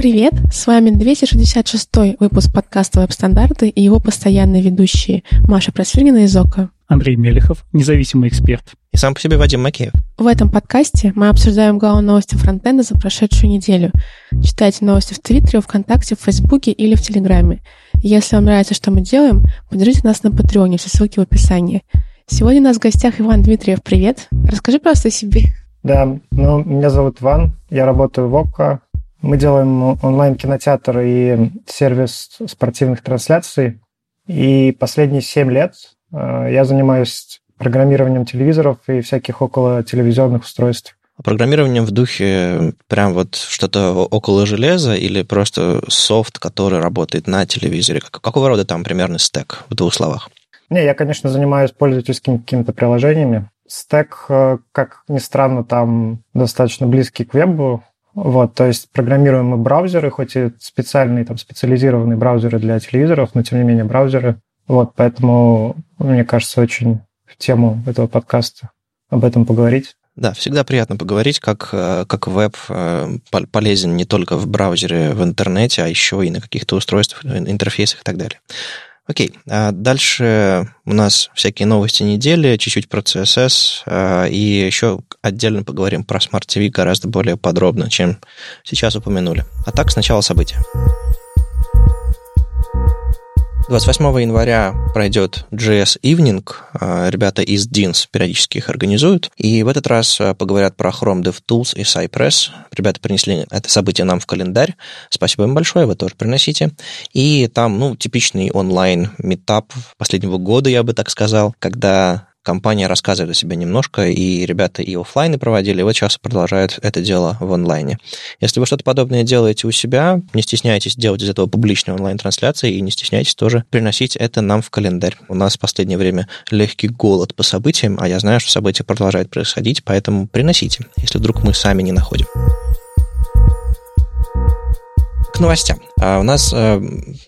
Привет, с вами 266-й выпуск подкаста «Веб-стандарты» и его постоянные ведущие Маша Просвирнина из Okko, Андрей Мелихов, независимый эксперт, и сам по себе Вадим Макеев. В этом подкасте мы обсуждаем главные новости фронтенда за прошедшую неделю. Читайте новости в Твиттере, ВКонтакте, в Фейсбуке или в Телеграме. Если вам нравится, что мы делаем, поддержите нас на Патреоне, все ссылки в описании. Сегодня у нас в гостях Иван Дмитриев. Привет. Расскажи просто о себе. Да, меня зовут Иван, я работаю в Okko. Мы делаем онлайн-кинотеатр и сервис спортивных трансляций. И последние 7 лет я занимаюсь программированием телевизоров и всяких околотелевизионных устройств. Программированием в духе прям вот что-то около железа или просто софт, который работает на телевизоре? Какого рода там примерно стек в двух словах? Не, я, конечно, занимаюсь пользовательскими какими-то приложениями. Стек, как ни странно, там достаточно близкий к вебу. Вот, то есть программируем мы браузеры, хоть и специальные, там, специализированные браузеры для телевизоров, но, тем не менее, браузеры. Вот, поэтому, мне кажется, очень в тему этого подкаста об этом поговорить. Да, всегда приятно поговорить, как веб полезен не только в браузере, в интернете, а еще и на каких-то устройствах, интерфейсах и так далее. Окей, дальше у нас всякие новости недели, чуть-чуть про CSS, и еще отдельно поговорим про Smart TV гораздо более подробно, чем сейчас упомянули. А так, сначала события. 28 января пройдет JS Evening, ребята из DINS периодически их организуют, и в этот раз поговорят про Chrome DevTools и Cypress. Ребята принесли это событие нам в календарь, спасибо им большое, вы тоже приносите. И там, типичный онлайн-митап последнего года, я бы так сказал, когда компания рассказывает о себе немножко, и ребята и офлайны проводили, и вот сейчас продолжают это дело в онлайне. Если вы что-то подобное делаете у себя, не стесняйтесь делать из этого публичные онлайн-трансляции, и не стесняйтесь тоже приносить это нам в календарь. У нас в последнее время легкий голод по событиям, а я знаю, что события продолжают происходить, поэтому приносите, если вдруг мы сами не находим. Новостям. У нас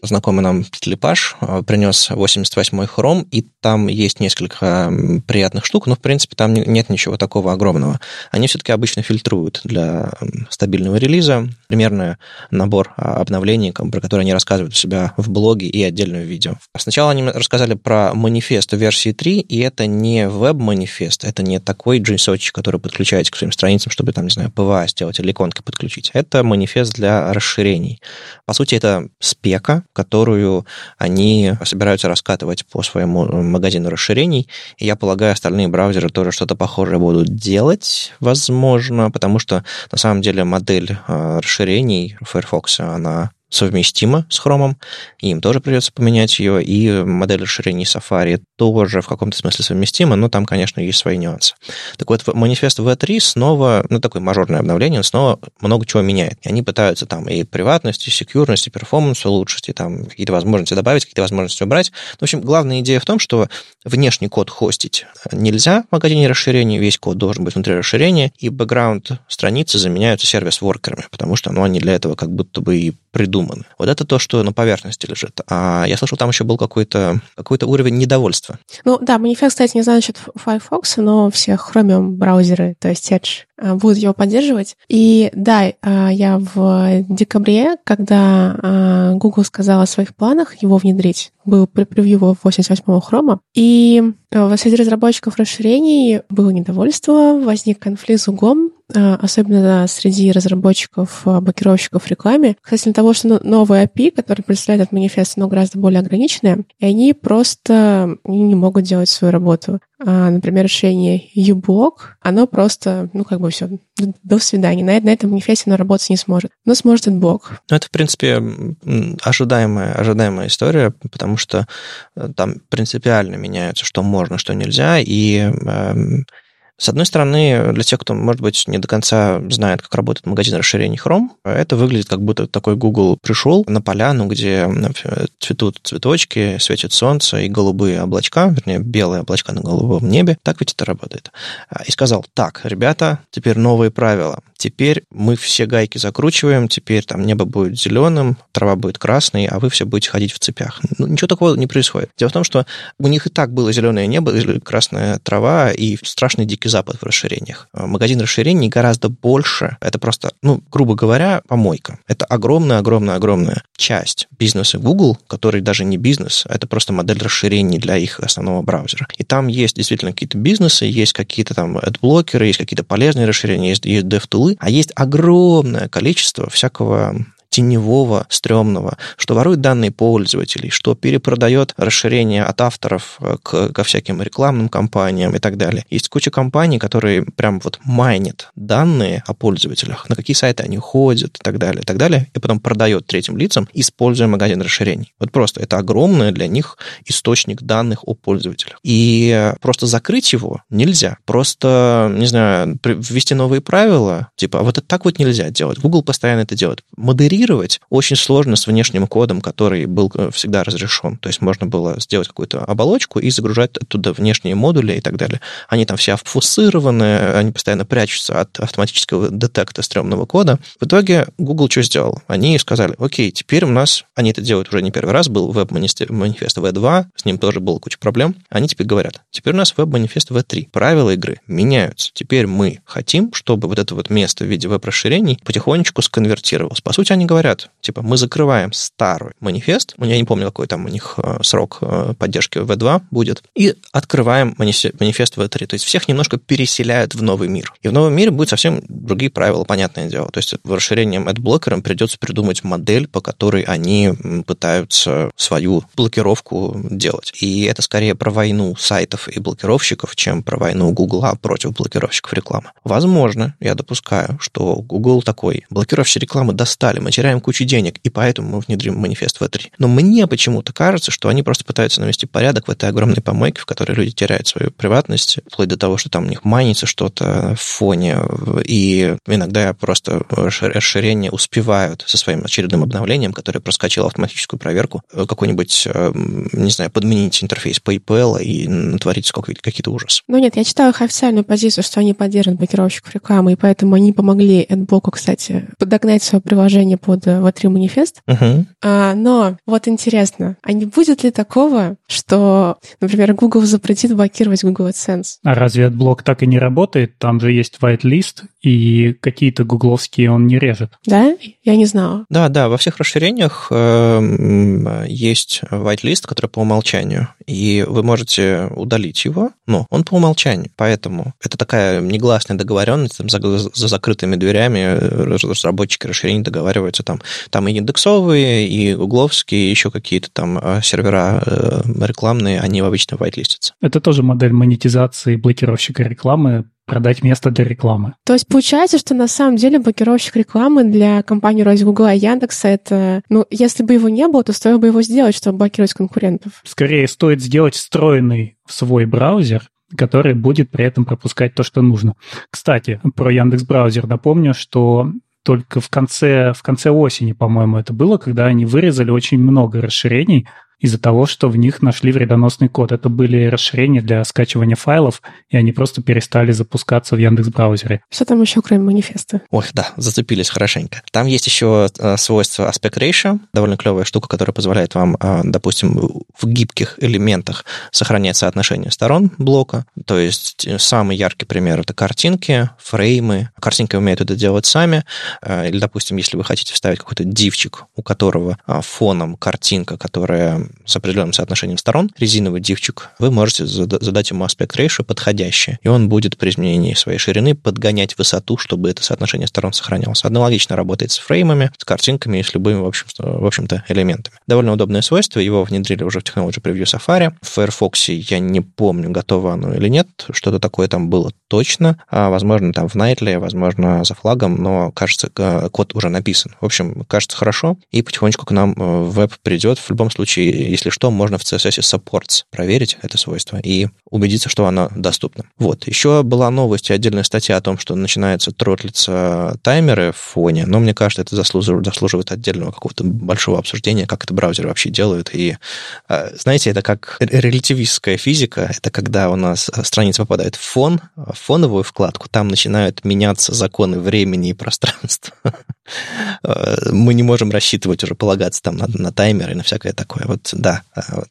знакомый нам Телепаш принес 88-й Chrome, и там есть несколько приятных штук, но, в принципе, там нет ничего такого огромного. Они все-таки обычно фильтруют для стабильного релиза примерно набор обновлений, про которые они рассказывают у себя в блоге и отдельно в видео. Сначала они рассказали про манифест версии 3, и это не веб-манифест, это не такой JSON-чик, который подключаете к своим страницам, чтобы, там, не знаю, ПВА сделать или иконки подключить. Это манифест для расширений. По сути, это спека, которую они собираются раскатывать по своему магазину расширений. И я полагаю, остальные браузеры тоже что-то похожее будут делать, возможно, потому что на самом деле модель расширений Firefox, она совместима с Chrome, и им тоже придется поменять ее, и модель расширений Safari тоже в каком-то смысле совместима, но там, конечно, есть свои нюансы. Так вот, Manifest V3 снова, такое мажорное обновление, он снова много чего меняет. И они пытаются там и приватность, и секьюрность, и перформанс улучшить, и там какие-то возможности добавить, какие-то возможности убрать. В общем, главная идея в том, что внешний код хостить нельзя в магазине расширений, весь код должен быть внутри расширения, и бэкграунд страницы заменяются сервис-воркерами, потому что они для этого как будто бы и придумали. Вот это то, что на поверхности лежит. А я слышал, там еще был какой-то уровень недовольства. Манифест, кстати, не знаю насчет Firefox, но все Chromium браузеры, то есть Edge, будут его поддерживать. И да, я в декабре, когда Google сказала о своих планах его внедрить, был превью 88-го Chrome, и среди разработчиков расширений было недовольство, возник конфликт с Google, особенно среди разработчиков, блокировщиков в рекламе. Кстати, того, что новые API, которые представляют этот манифест, но гораздо более ограниченные, и они просто не могут делать свою работу. Например, решение uBlock, оно просто, все, до свидания. На этом манифесте оно работать не сможет. Но сможет adblock. Это, в принципе, ожидаемая история, потому что там принципиально меняется, что можно, что нельзя, и... С одной стороны, для тех, кто, может быть, не до конца знает, как работает магазин расширений Chrome, это выглядит, как будто такой Google пришел на поляну, где цветут цветочки, светит солнце и голубые облачка, вернее, белые облачка на голубом небе. Так ведь это работает. И сказал: так, ребята, теперь новые правила. Теперь мы все гайки закручиваем, теперь там небо будет зеленым, трава будет красной, а вы все будете ходить в цепях. Ну, ничего такого не происходит. Дело в том, что у них и так было зеленое небо, красная трава и страшный дикий запад в расширениях. Магазин расширений гораздо больше. Это просто, ну, грубо говоря, помойка. Это огромная-огромная-огромная часть бизнеса Google, который даже не бизнес, а это просто модель расширений для их основного браузера. И там есть действительно какие-то бизнесы, есть какие-то там адблокеры, есть какие-то полезные расширения, есть DevTools, а есть огромное количество всякого теневого, стрёмного, что ворует данные пользователей, что перепродает расширение от авторов ко всяким рекламным кампаниям и так далее. Есть куча компаний, которые прям вот майнят данные о пользователях, на какие сайты они ходят и так далее, и потом продает третьим лицам, используя магазин расширений. Вот просто это огромный для них источник данных о пользователях. И просто закрыть его нельзя. Просто, не знаю, ввести новые правила, типа, а вот это так вот нельзя делать. Google постоянно это делает. Модерировать очень сложно с внешним кодом, который был всегда разрешен. То есть можно было сделать какую-то оболочку и загружать оттуда внешние модули и так далее. Они там все обфусированы, они постоянно прячутся от автоматического детекта стрёмного кода. В итоге Google что сделал? Они сказали, окей, теперь у нас... Они это делают уже не первый раз, был веб-манифест V2, с ним тоже было куча проблем. Они теперь говорят, теперь у нас веб-манифест V3. Правила игры меняются. Теперь мы хотим, чтобы вот это вот место в виде веб-расширений потихонечку сконвертировалось. По сути, они говорят, типа, мы закрываем старый манифест, я не помню, какой там у них срок поддержки V2 будет, и открываем манифест V3. То есть всех немножко переселяют в новый мир. И в новом мире будут совсем другие правила, понятное дело. То есть расширением адблокером придется придумать модель, по которой они пытаются свою блокировку делать. И это скорее про войну сайтов и блокировщиков, чем про войну Гугла против блокировщиков рекламы. Возможно, я допускаю, что Google такой, блокировщик рекламы достали, мы теряем кучу денег, и поэтому мы внедрим манифест V3. Но мне почему-то кажется, что они просто пытаются навести порядок в этой огромной помойке, в которой люди теряют свою приватность, вплоть до того, что там у них майнится что-то в фоне, и иногда просто расширения успевают со своим очередным обновлением, которое проскочило автоматическую проверку, какой-нибудь, не знаю, подменить интерфейс PayPal и натворить какие-то ужасы. Ну нет, я читала их официальную позицию, что они поддерживают блокировщиков рекламы, и поэтому они помогли AdBlock'у, кстати, подогнать свое приложение под V3 манифест. Uh-huh. Но вот интересно, а не будет ли такого, что, например, Google запретит блокировать Google AdSense? А разве AdBlock так и не работает? Там же есть whitelist, и какие-то гугловские он не режет. Да? Я не знала. Да, во всех расширениях есть whitelist, который по умолчанию, и вы можете удалить его, но он по умолчанию, поэтому это такая негласная договоренность, там, за закрытыми дверями разработчики расширений договариваются, там и индексовые, и гугловские, и еще какие-то там сервера рекламные, они обычно вайтлистятся. Это тоже модель монетизации блокировщика рекламы, продать место для рекламы. То есть получается, что на самом деле блокировщик рекламы для компаний вроде Гугла и Яндекса это... Ну, если бы его не было, то стоило бы его сделать, чтобы блокировать конкурентов. Скорее, стоит сделать встроенный в свой браузер, который будет при этом пропускать то, что нужно. Кстати, про Яндекс.Браузер напомню, что... Только в конце осени, по-моему, это было, когда они вырезали очень много расширений из-за того, что в них нашли вредоносный код. Это были расширения для скачивания файлов, и они просто перестали запускаться в Яндекс.Браузере. Что там еще, кроме манифеста? Ой, да, зацепились хорошенько. Там есть еще свойство Aspect Ratio, довольно клевая штука, которая позволяет вам, допустим, в гибких элементах сохранять соотношение сторон блока. То есть самый яркий пример — это картинки, фреймы. Картинки умеют это делать сами. Или, допустим, если вы хотите вставить какой-то дивчик, у которого фоном картинка, которая с определенным соотношением сторон, резиновый дивчик, вы можете задать ему Aspect Ratio подходящее, и он будет при изменении своей ширины подгонять высоту, чтобы это соотношение сторон сохранялось. Аналогично работает с фреймами, с картинками и с любыми, в общем-то, элементами. Довольно удобное свойство, его внедрили уже в Technology Preview Safari. В Firefox я не помню, готово оно или нет, что-то такое там было точно, возможно, там в Nightly, возможно, за флагом, но, кажется, код уже написан. В общем, кажется, хорошо, и потихонечку к нам веб придет, в любом случае если что, можно в CSS Supports проверить это свойство и убедиться, что оно доступно. Вот. Еще была новость и отдельная статья о том, что начинаются тротлиться таймеры в фоне, но мне кажется, это заслуживает отдельного какого-то большого обсуждения, как это браузеры вообще делают. И, знаете, это как релятивистская физика, это когда у нас страница попадает в фон, в фоновую вкладку, там начинают меняться законы времени и пространства. Мы не можем рассчитывать, уже полагаться там на таймеры и на всякое такое. Вот, да,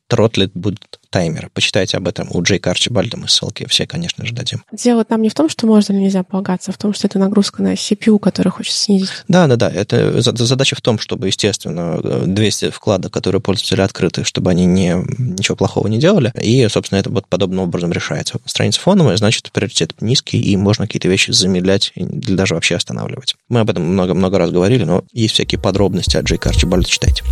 тротлит будут таймеры. Почитайте об этом у Джейка Арчибальда, мы ссылки все, конечно же, дадим. Дело там не в том, что можно или нельзя полагаться, а в том, что это нагрузка на CPU, которую хочется снизить. Да, это задача в том, чтобы, естественно, 200 вкладок, которые пользователи открыты, чтобы они ничего плохого не делали, и, собственно, это вот подобным образом решается. Страница фоновая, значит, приоритет низкий, и можно какие-то вещи замедлять, или даже вообще останавливать. Мы об этом много-много раз говорили, но есть всякие подробности от Джейка Арчибальда, читайте.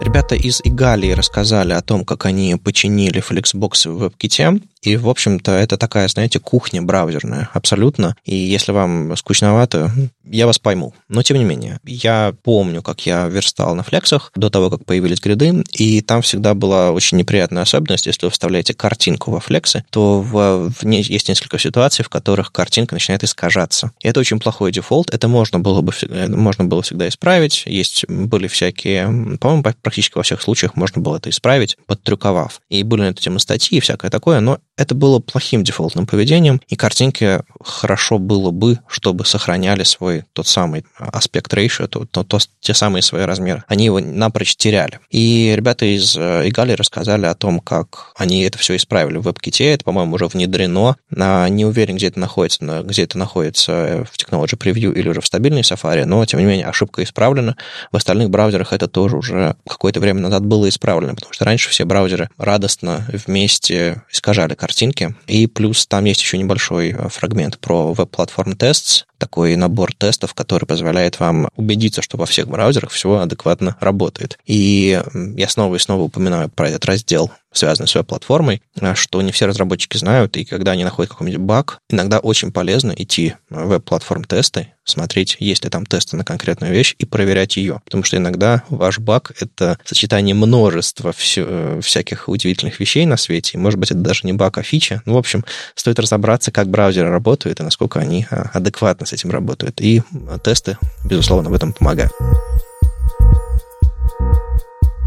Ребята из Игалии рассказали о том, как они починили флексбоксы в WebKit. И, в общем-то, это такая, знаете, кухня браузерная абсолютно. И если вам скучновато, я вас пойму. Но, тем не менее, я помню, как я верстал на флексах до того, как появились гриды. И там всегда была очень неприятная особенность. Если вы вставляете картинку во флексы, то в ней есть несколько ситуаций, в которых картинка начинает искажаться. И это очень плохой дефолт. Это можно было всегда исправить. Были всякие... По-моему, практически во всех случаях можно было это исправить, подтрюковав. И были на эту тему статьи и всякое такое, но это было плохим дефолтным поведением, и картинки хорошо было бы, чтобы сохраняли свой тот самый Aspect Ratio, те самые свои размеры. Они его напрочь теряли. И ребята из Игалии рассказали о том, как они это все исправили в WebKit. Это, по-моему, уже внедрено. Не уверен, где это находится в Technology Preview или уже в стабильной Safari, но, тем не менее, ошибка исправлена. В остальных браузерах это тоже уже какое-то время назад было исправлено, потому что раньше все браузеры радостно вместе искажали картинки. И плюс там есть еще небольшой фрагмент про Web Platform Tests, такой набор тестов, который позволяет вам убедиться, что во всех браузерах все адекватно работает. И я снова и снова упоминаю про этот раздел, связанный с веб-платформой, что не все разработчики знают, и когда они находят какой-нибудь баг, иногда очень полезно идти в веб-платформ-тесты, смотреть, есть ли там тесты на конкретную вещь, и проверять ее. Потому что иногда ваш баг — это сочетание множества всяких удивительных вещей на свете, и, может быть, это даже не баг, а фича. Ну, в общем, стоит разобраться, как браузеры работают и насколько они адекватно с этим работают. И тесты, безусловно, в этом помогают.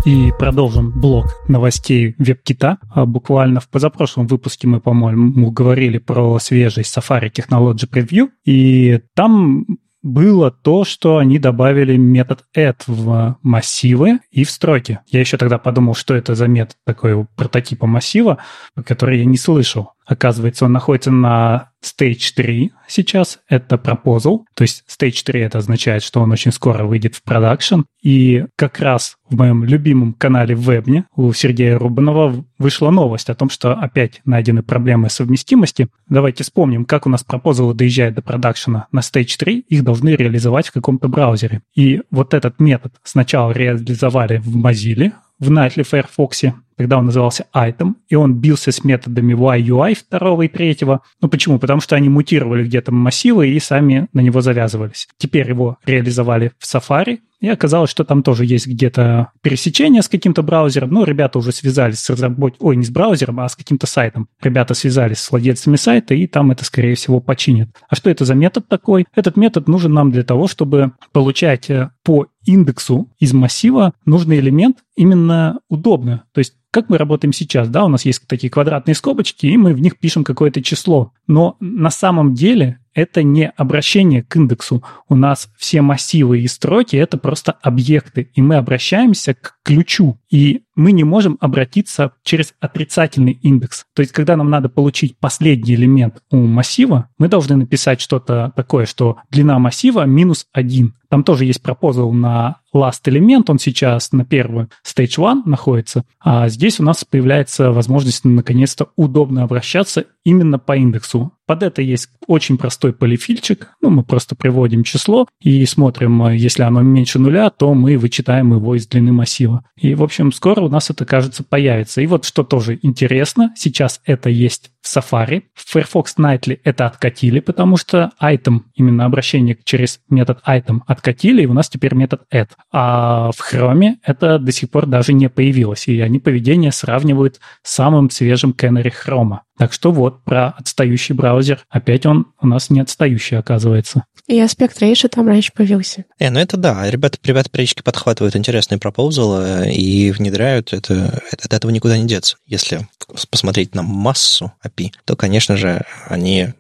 И продолжим блок новостей WebKit. Буквально в позапрошлом выпуске мы, по-моему, говорили про свежий Safari Technology Preview, и там было то, что они добавили метод add в массивы и в строки. Я еще тогда подумал, что это за метод такой прототипа массива, который я не слышал. Оказывается, он находится на Stage 3 сейчас. Это proposal. То есть Stage 3 это означает, что он очень скоро выйдет в продакшн. И как раз в моем любимом канале в Вебне у Сергея Рубанова вышла новость о том, что опять найдены проблемы совместимости. Давайте вспомним, как у нас proposal доезжает до продакшена на Stage 3. Их должны реализовать в каком-то браузере. И вот этот метод сначала реализовали в Mozilla, в Nightly Firefox, тогда он назывался Item, и он бился с методами YUI 2 и 3. Ну почему? Потому что они мутировали где-то массивы и сами на него завязывались. Теперь его реализовали в Safari, и оказалось, что там тоже есть где-то пересечение с каким-то браузером. Ну, ребята уже связались с разработчиком, не с браузером, а с каким-то сайтом. Ребята связались с владельцами сайта, и там это, скорее всего, починят. А что это за метод такой? Этот метод нужен нам для того, чтобы получать по индексу из массива нужный элемент именно удобно. То есть как мы работаем сейчас, да, у нас есть такие квадратные скобочки, и мы в них пишем какое-то число. Но на самом деле это не обращение к индексу. У нас все массивы и строки — это просто объекты, и мы обращаемся к ключу. И мы не можем обратиться через отрицательный индекс. То есть когда нам надо получить последний элемент у массива, мы должны написать что-то такое, что длина массива минус 1. Там тоже есть пропозал на last элемент, он сейчас на первый stage 1 находится, а здесь у нас появляется возможность наконец-то удобно обращаться именно по индексу. Под это есть очень простой полифильчик, ну, мы просто приводим число и смотрим, если оно меньше нуля, то мы вычитаем его из длины массива. И, в общем, скоро у нас это, кажется, появится. И вот что тоже интересно, сейчас это есть в Safari. В Firefox Nightly это откатили, потому что item, именно обращение через метод item откатили, и у нас теперь метод add. А в Chrome это до сих пор даже не появилось, и они поведение сравнивают с самым свежим Canary Chrome. Так что вот про отстающий браузер. Опять он у нас не отстающий, оказывается. И Aspect Ratio там раньше появился. Ну это да. Ребята периодически подхватывают интересные пропозалы и внедряют это. От этого никуда не деться. Если посмотреть на массу API, то, конечно же, они,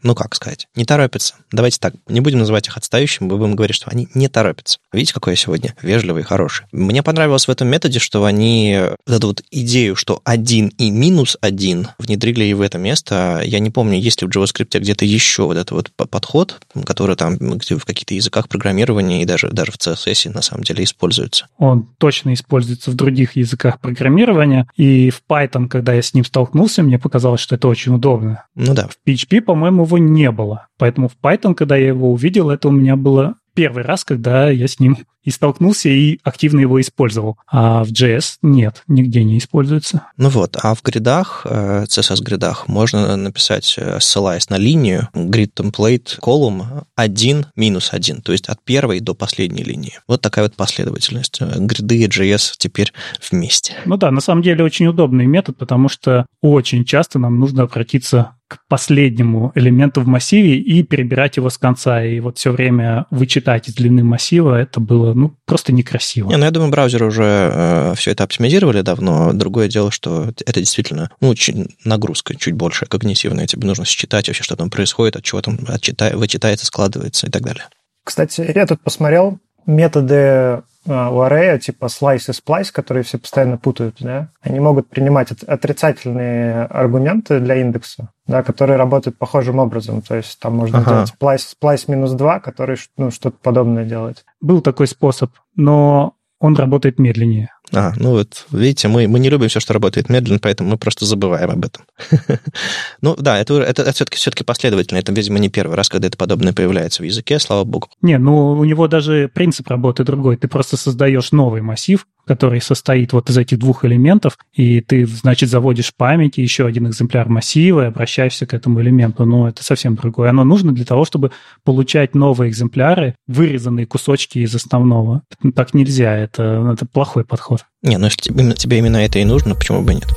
не торопятся. Давайте так, не будем называть их отстающим, мы будем говорить, что они не торопятся. Видите, какой я сегодня вежливый и хороший. Мне понравилось в этом методе, что они вот эту вот идею, что 1 и минус 1 внедрили и в этом место. Я не помню, есть ли в JavaScript где-то еще вот этот вот подход, который там в каких-то языках программирования и даже в CSS на самом деле используется. Он точно используется в других языках программирования. И в Python, когда я с ним столкнулся, мне показалось, что это очень удобно. Ну да. В PHP, по-моему, его не было. Поэтому в Python, когда я его увидел, это у меня было первый раз, когда я с ним и столкнулся, и активно его использовал. А в JS нет, нигде не используется. Ну вот, а в гридах, CSS-гридах, можно написать, ссылаясь на линию, grid template column 1 минус 1, то есть от первой до последней линии. Вот такая вот последовательность. Гриды и JS теперь вместе. Ну да, на самом деле очень удобный метод, потому что очень часто нам нужно обратиться к последнему элементу в массиве и перебирать его с конца. И вот все время вычитать из длины массива, это было просто некрасиво. Я думаю, браузеры уже все это оптимизировали давно. Другое дело, что это действительно нагрузка чуть больше, когнитивная. Тебе нужно считать вообще, что там происходит, от чего там вычитается, складывается и так далее. Кстати, я тут посмотрел методы у аррея, типа slice и splice, которые все постоянно путают, да, они могут принимать отрицательные аргументы для индекса, да, которые работают похожим образом. То есть там можно делать splice минус 2, который что-то подобное делает. Был такой способ, но он работает медленнее. Вот, видите, мы не любим все, что работает медленно, поэтому мы просто забываем об этом. Это все-таки последовательно. Это, видимо, не первый раз, когда это подобное появляется в языке, слава богу. У него даже принцип работы другой. Ты просто создаешь новый массив, который состоит вот из этих двух элементов, и ты, заводишь в памяти еще один экземпляр массива и обращаешься к этому элементу. Но это совсем другое. Оно нужно для того, чтобы получать новые экземпляры, вырезанные кусочки из основного. Так нельзя, это плохой подход. Если тебе именно это и нужно, почему бы и нет?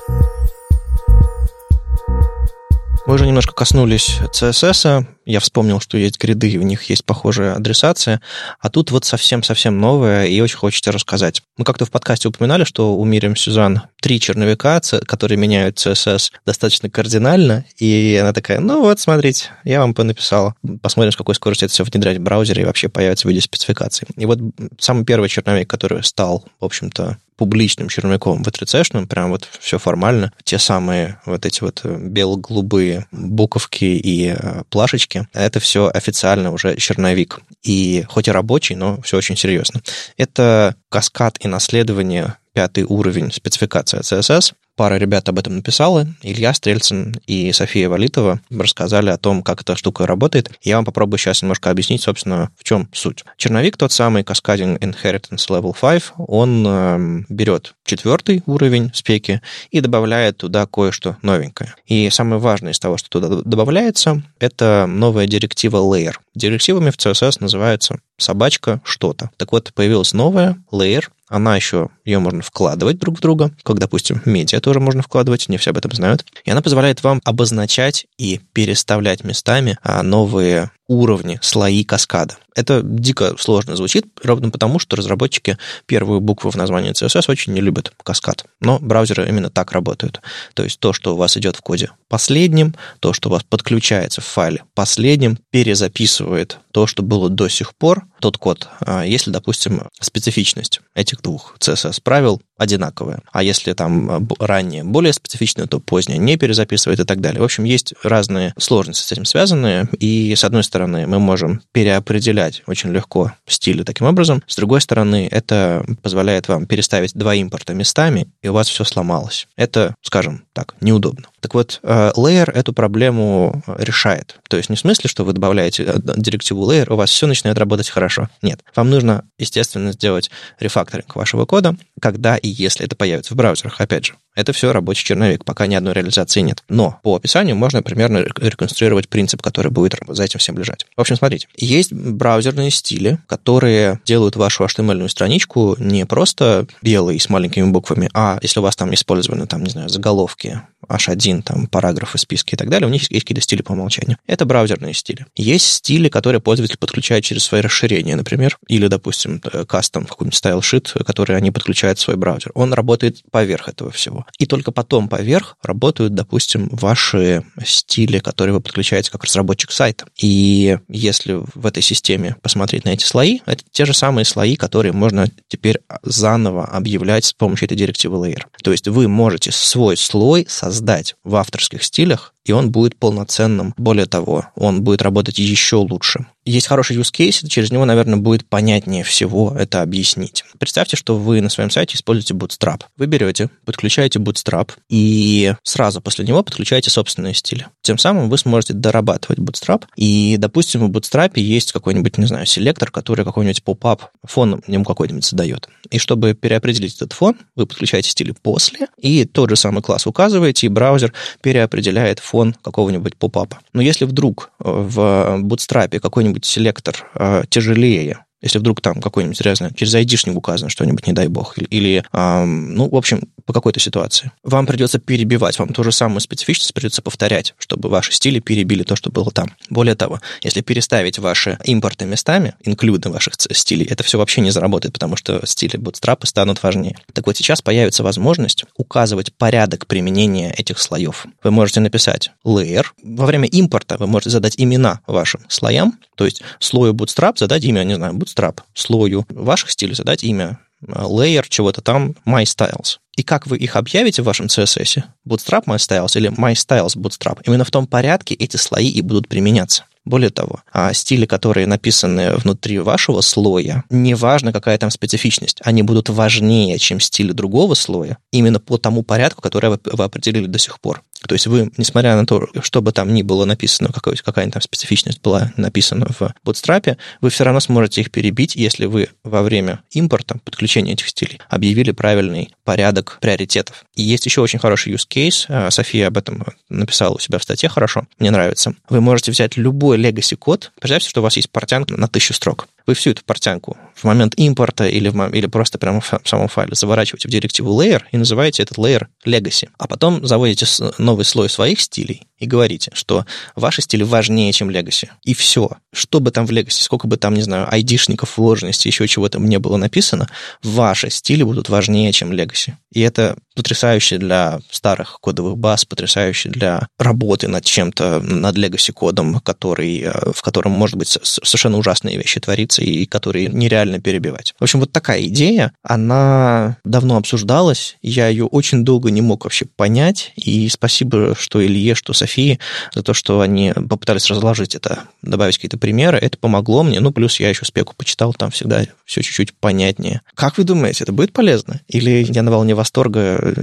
Мы уже немножко коснулись CSS-а. Я вспомнил, что есть гриды, и у них есть похожая адресация. А тут вот совсем-совсем новое, и очень хочется рассказать. Мы как-то в подкасте упоминали, что у Мириам Сюзан 3 черновика, которые меняют CSS достаточно кардинально, и она такая, смотрите, я вам понаписала. Посмотрим, с какой скоростью это все внедрять в браузере, и вообще появится в виде спецификации. И вот самый первый черновик, который стал, в общем-то, публичным черновиком V3C-шным, прям вот все формально, те самые вот эти вот бело-голубые буковки и плашечки, это все официально уже черновик. И хоть и рабочий, но все очень серьезно. Это каскад и наследование, 5 уровень спецификации CSS. Пара ребят об этом написала. Илья Стрельцин и София Валитова рассказали о том, как эта штука работает. Я вам попробую сейчас немножко объяснить, собственно, в чем суть. Черновик, тот самый Cascading Inheritance Level 5, он берет 4 уровень спеки и добавляет туда кое-что новенькое. И самое важное из того, что туда добавляется, это новая директива Layer. Директивами в CSS называется собачка что-то. Так вот, появилась новая Layer. Она еще, ее можно вкладывать друг в друга, как, допустим, медиа тоже можно вкладывать, не все об этом знают. И она позволяет вам обозначать и переставлять местами новые уровни, слои каскада. Это дико сложно звучит, ровно потому, что разработчики первую букву в названии CSS очень не любят каскад. Но браузеры именно так работают. То есть то, что у вас идет в коде последним, то, что у вас подключается в файле последним, перезаписывает то, что было до сих пор, тот код, если, допустим, специфичность этих двух CSS-правил одинаковая. А если там ранее более специфичная, то позднее не перезаписывает и так далее. В общем, есть разные сложности с этим связанные, и, с одной стороны, мы можем переопределять очень легко стили таким образом, с другой стороны, это позволяет вам переставить 2 импорта местами, и у вас все сломалось. Это, скажем, так неудобно. Так вот, Layer эту проблему решает. То есть не в смысле, что вы добавляете директиву Layer, у вас все начинает работать хорошо. Нет. Вам нужно, естественно, сделать рефакторинг вашего кода, когда и если это появится в браузерах. Опять же, это все рабочий черновик, пока ни одной реализации нет. Но по описанию можно примерно реконструировать принцип, который будет за этим всем лежать. В общем, смотрите. Есть браузерные стили, которые делают вашу HTML-ную страничку не просто белой с маленькими буквами, а если у вас там использованы, там, не знаю, заголовки, H1, там, параграфы, списки и так далее, у них есть какие-то стили по умолчанию. Это браузерные стили. Есть стили, которые пользователь подключает через свои расширения, например, или, допустим, кастом, какой-нибудь style-sheet, который они подключают в свой браузер. Он работает поверх этого всего. И только потом поверх работают, допустим, ваши стили, которые вы подключаете как разработчик сайта. И если в этой системе посмотреть на эти слои, это те же самые слои, которые можно теперь заново объявлять с помощью этой директивы Layer. То есть вы можете свой слой создать в авторских стилях, и он будет полноценным. Более того, он будет работать еще лучше. Есть хороший use case, через него, наверное, будет понятнее всего это объяснить. Представьте, что вы на своем сайте используете Bootstrap. Вы берете, подключаете Bootstrap и сразу после него подключаете собственные стили. Тем самым вы сможете дорабатывать Bootstrap. И, допустим, в Bootstrap есть какой-нибудь, не знаю, селектор, который какой-нибудь поп-ап фон ему какой-нибудь задает. И чтобы переопределить этот фон, вы подключаете стили после, и тот же самый класс указываете, и браузер переопределяет фон какого-нибудь поп-апа. Но если вдруг в Bootstrap какой-нибудь селектор тяжелее, если вдруг там какой-нибудь резно, через айдишник указано что-нибудь, не дай бог, или, ну, в общем, по какой-то ситуации, вам придется перебивать, вам ту же самую специфичность придется повторять, чтобы ваши стили перебили то, что было там. Более того, если переставить ваши импорты местами, инклюды ваших стилей, это все вообще не заработает, потому что стили Bootstrap станут важнее. Так вот, сейчас появится возможность указывать порядок применения этих слоев. Вы можете написать layer. Во время импорта вы можете задать имена вашим слоям, то есть слою Bootstrap задать имя, не знаю, Bootstrap, слою ваших стилей задать имя layer чего-то там mystyles. И как вы их объявите в вашем CSS, Bootstrap mystyles или mystyles Bootstrap, именно в том порядке эти слои и будут применяться. Более того, стили, которые написаны внутри вашего слоя, неважно, какая там специфичность, они будут важнее, чем стили другого слоя, именно по тому порядку, который вы определили до сих пор. То есть вы, несмотря на то, что бы там ни было написано, какая-нибудь там специфичность была написана в Bootstrap, вы все равно сможете их перебить, если вы во время импорта, подключения этих стилей, объявили правильный порядок приоритетов. И есть еще очень хороший use case, София об этом написала у себя в статье хорошо, мне нравится. Вы можете взять любой legacy-код. Представьте, что у вас есть портянка на 1000 строк. Вы всю эту портянку в момент импорта или просто прямо в самом файле заворачиваете в директиву layer и называете этот layer legacy. А потом заводите новый слой своих стилей и говорите, что ваши стили важнее, чем legacy. И все. Что бы там в legacy, сколько бы там, не знаю, айдишников, вложенности, еще чего-то не было написано, ваши стили будут важнее, чем legacy. И это потрясающе для старых кодовых баз, потрясающе для работы над чем-то, над legacy-кодом, в котором, может быть, совершенно ужасные вещи творится, и которые нереально перебивать. В общем, вот такая идея, она давно обсуждалась, я ее очень долго не мог вообще понять, и спасибо, что Илье, что Софии, за то, что они попытались разложить это, добавить какие-то примеры, это помогло мне, ну, плюс я еще спеку почитал, там всегда все чуть-чуть понятнее. Как вы думаете, это будет полезно? Или я на волне восторга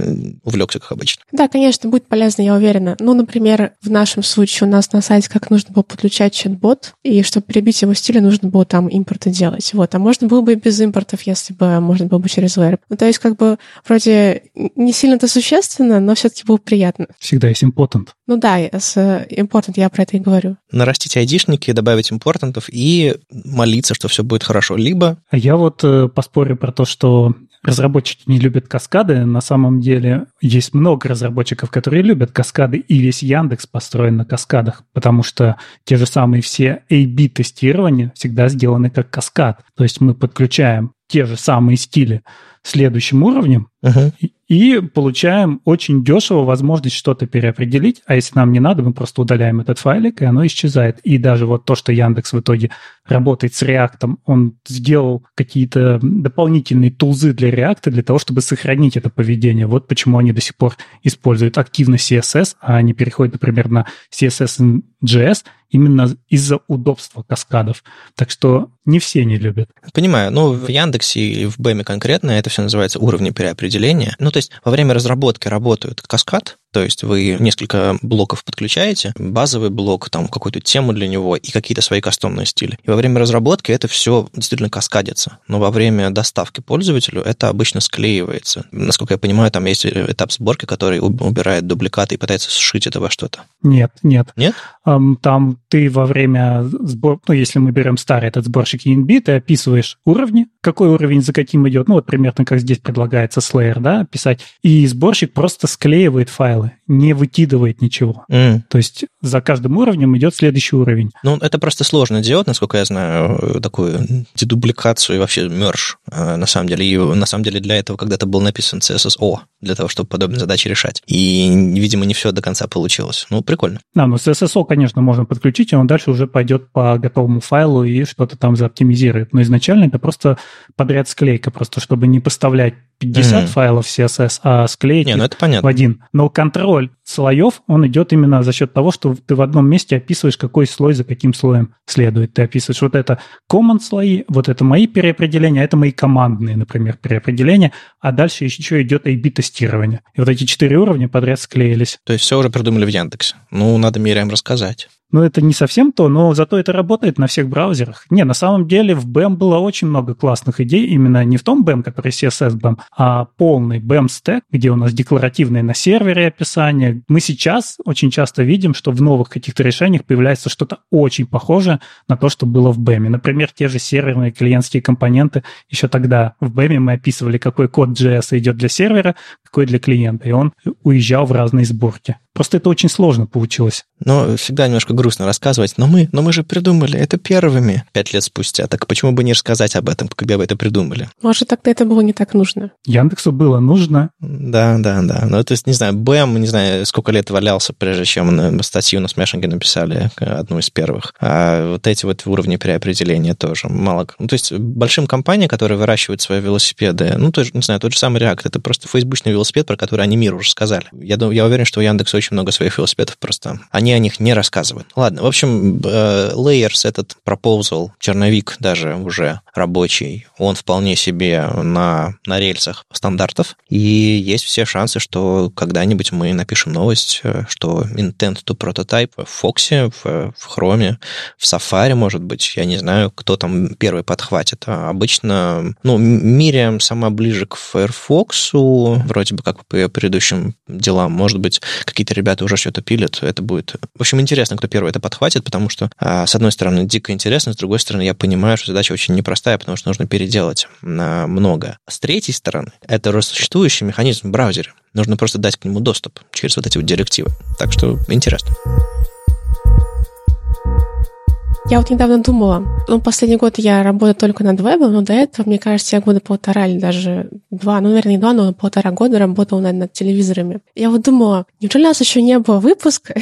увлекся, как обычно? Да, конечно, будет полезно, я уверена. Ну, например, в нашем случае у нас на сайте как нужно было подключать чат-бот, и чтобы перебить его стили, нужно было там импорты делать. Вот. А можно было бы и без импортов, если бы можно было бы через layer. Ну, то есть, как бы, вроде не сильно-то существенно, но все-таки было приятно. Всегда есть important. Ну да, с important я про это и говорю. Нарастить айдишники, добавить импортантов и молиться, что все будет хорошо. Либо... А я вот поспорю про то, что разработчики не любят каскады. На самом деле есть много разработчиков, которые любят каскады, и весь Яндекс построен на каскадах, потому что те же самые все A/B-тестирования всегда сделаны как каскад. То есть мы подключаем те же самые стили следующим уровнем, и получаем очень дешево возможность что-то переопределить, а если нам не надо, мы просто удаляем этот файлик, и оно исчезает. И даже вот то, что Яндекс в итоге работает с React, он сделал какие-то дополнительные тулзы для React, для того, чтобы сохранить это поведение. Вот почему они до сих пор используют активно CSS, а они переходят, например, на CSS и JS именно из-за удобства каскадов. Так что не все не любят. Понимаю. Ну, в Яндексе и в БЭМе конкретно это все называется уровни переопределения. Ну, то есть во время разработки работают каскад, То есть вы несколько блоков подключаете, базовый блок, там какую-то тему для него и какие-то свои кастомные стили. И во время разработки это все действительно каскадится. Но во время доставки пользователю это обычно склеивается. Насколько я понимаю, там есть этап сборки, который убирает дубликаты и пытается сшить это во что-то. Нет. Там ты во время сборки, ну, если мы берем старый этот сборщик ENB, ты описываешь уровни, какой уровень за каким идет. Ну, вот примерно как здесь предлагается Slayer, да, писать. И сборщик просто склеивает файлы, не выкидывает ничего. То есть за каждым уровнем идет следующий уровень. Ну, это просто сложно делать, насколько я знаю, такую дедубликацию и вообще мерж, на самом деле. И на самом деле для этого когда-то был написан CSSO, для того, чтобы подобные задачи решать. И, видимо, не все до конца получилось. Ну, прикольно. Да, ну, CSSO, конечно, можно подключить, и он дальше уже пойдет по готовому файлу и что-то там заоптимизирует. Но изначально это просто подряд склейка, просто чтобы не поставлять 50 файлов CSS, а склеить в один. Но контроль слоев, он идет именно за счет того, что ты в одном месте описываешь, какой слой за каким слоем следует. Ты описываешь вот это command слои, вот это мои переопределения, а это мои командные, например, переопределения, а дальше еще идет A/B-тестирование. И вот эти 4 уровня подряд склеились. То есть все уже придумали в Яндексе. Ну, надо Мириам рассказать. Ну, это не совсем то, но зато это работает на всех браузерах. Не, на самом деле в BEM было очень много классных идей, именно не в том BEM, который CSS BEM, а полный BEM-стек, где у нас декларативное на сервере описание. Мы сейчас очень часто видим, что в новых каких-то решениях появляется что-то очень похожее на то, что было в BEM. Например, те же серверные клиентские компоненты. Еще тогда в BEM мы описывали, какой код JS идет для сервера, какой для клиента, и он уезжал в разные сборки. Просто это очень сложно получилось. Но всегда немножко грустно рассказывать. Но мы же придумали это первыми 5 лет спустя. Так почему бы не рассказать об этом, когда бы это придумали? Может, тогда это было не так нужно. Яндексу было нужно. Да. Ну, то есть, не знаю, БЭМ, не знаю, сколько лет валялся, прежде чем статью на Смешинге написали, одну из первых. А вот эти вот уровни переопределения тоже мало. Ну, то есть, большим компаниям, которые выращивают свои велосипеды, ну, тоже, не знаю, тот же самый React, это просто фейсбучный велосипед, про который они миру уже сказали. Я уверен, что у Яндекса очень много своих велосипедов, просто они о них не рассказывают. Ладно, в общем, Layers, этот proposal, черновик даже уже рабочий, он вполне себе на рельсах стандартов, и есть все шансы, что когда-нибудь мы напишем новость, что intent to prototype в Fox, в Chrome, в Safari, может быть, я не знаю, кто там первый подхватит. А обычно, ну, Miriam сама ближе к Firefox, вроде бы как по ее предыдущим делам, может быть, какие-то ребята уже что-то пилят, это будет... В общем, интересно, кто первый это подхватит, потому что, с одной стороны, дико интересно, с другой стороны, я понимаю, что задача очень непростая, потому что нужно переделать много. С третьей стороны, это уже существующий механизм в браузере. Нужно просто дать к нему доступ через вот эти вот директивы. Так что интересно. Я вот недавно думала, последний год я работаю только над вебом, но до этого, мне кажется, я года 1.5 или даже 2, ну, наверное, не 2, но 1.5 года работала над телевизорами. Я вот думала, неужели у нас еще не было выпуска,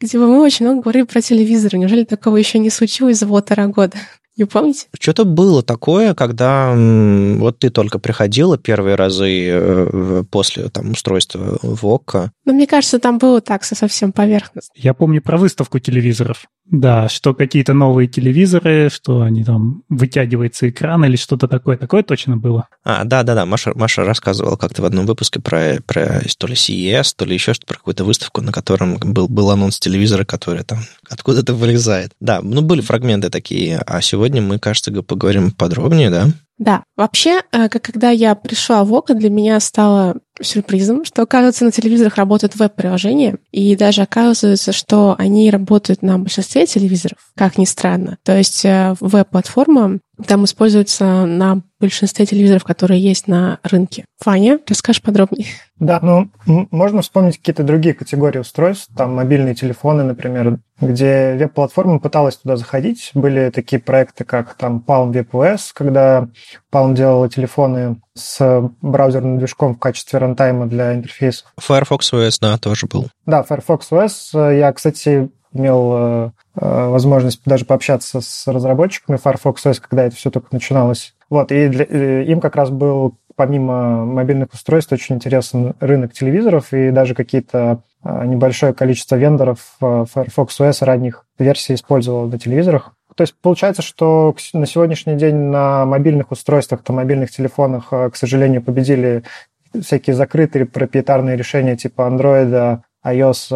где бы мы очень много говорили про телевизоры? Неужели такого еще не случилось за 1.5 года? Не помните? Что-то было такое, когда вот ты только приходила первые разы после там устройства в Okko. Но мне кажется, там было так совсем поверхностно. Я помню про выставку телевизоров. Да, что какие-то новые телевизоры, что они там, вытягивается экран или что-то такое. Такое точно было. Да. Маша рассказывала как-то в одном выпуске про то ли CES, то ли еще что-то, про какую-то выставку, на котором был анонс телевизора, который там откуда-то вылезает. Да, ну были фрагменты такие, а сегодня мы, кажется, поговорим подробнее, да? Да. Вообще, когда я пришла в Okko, для меня стало сюрпризом, что, оказывается, на телевизорах работают веб-приложения, и даже оказывается, что они работают на большинстве телевизоров, как ни странно. То есть веб-платформа там используется на большинстве телевизоров, которые есть на рынке. Ваня, расскажешь подробнее? Да, можно вспомнить какие-то другие категории устройств, там мобильные телефоны, например, где веб-платформа пыталась туда заходить. Были такие проекты, как там Palm WebOS, когда Palm делала телефоны с браузерным движком в качестве рантайма для интерфейсов. Firefox OS, да, тоже был. Да, Firefox OS. Я, кстати, имел возможность даже пообщаться с разработчиками Firefox OS, когда это все только начиналось. Вот, и им как раз был, помимо мобильных устройств, очень интересен рынок телевизоров и даже какие-то небольшое количество вендоров Firefox OS ранних версий использовало на телевизорах. То есть получается, что на сегодняшний день на мобильных устройствах, на мобильных телефонах, к сожалению, победили всякие закрытые проприетарные решения типа Android, iOS,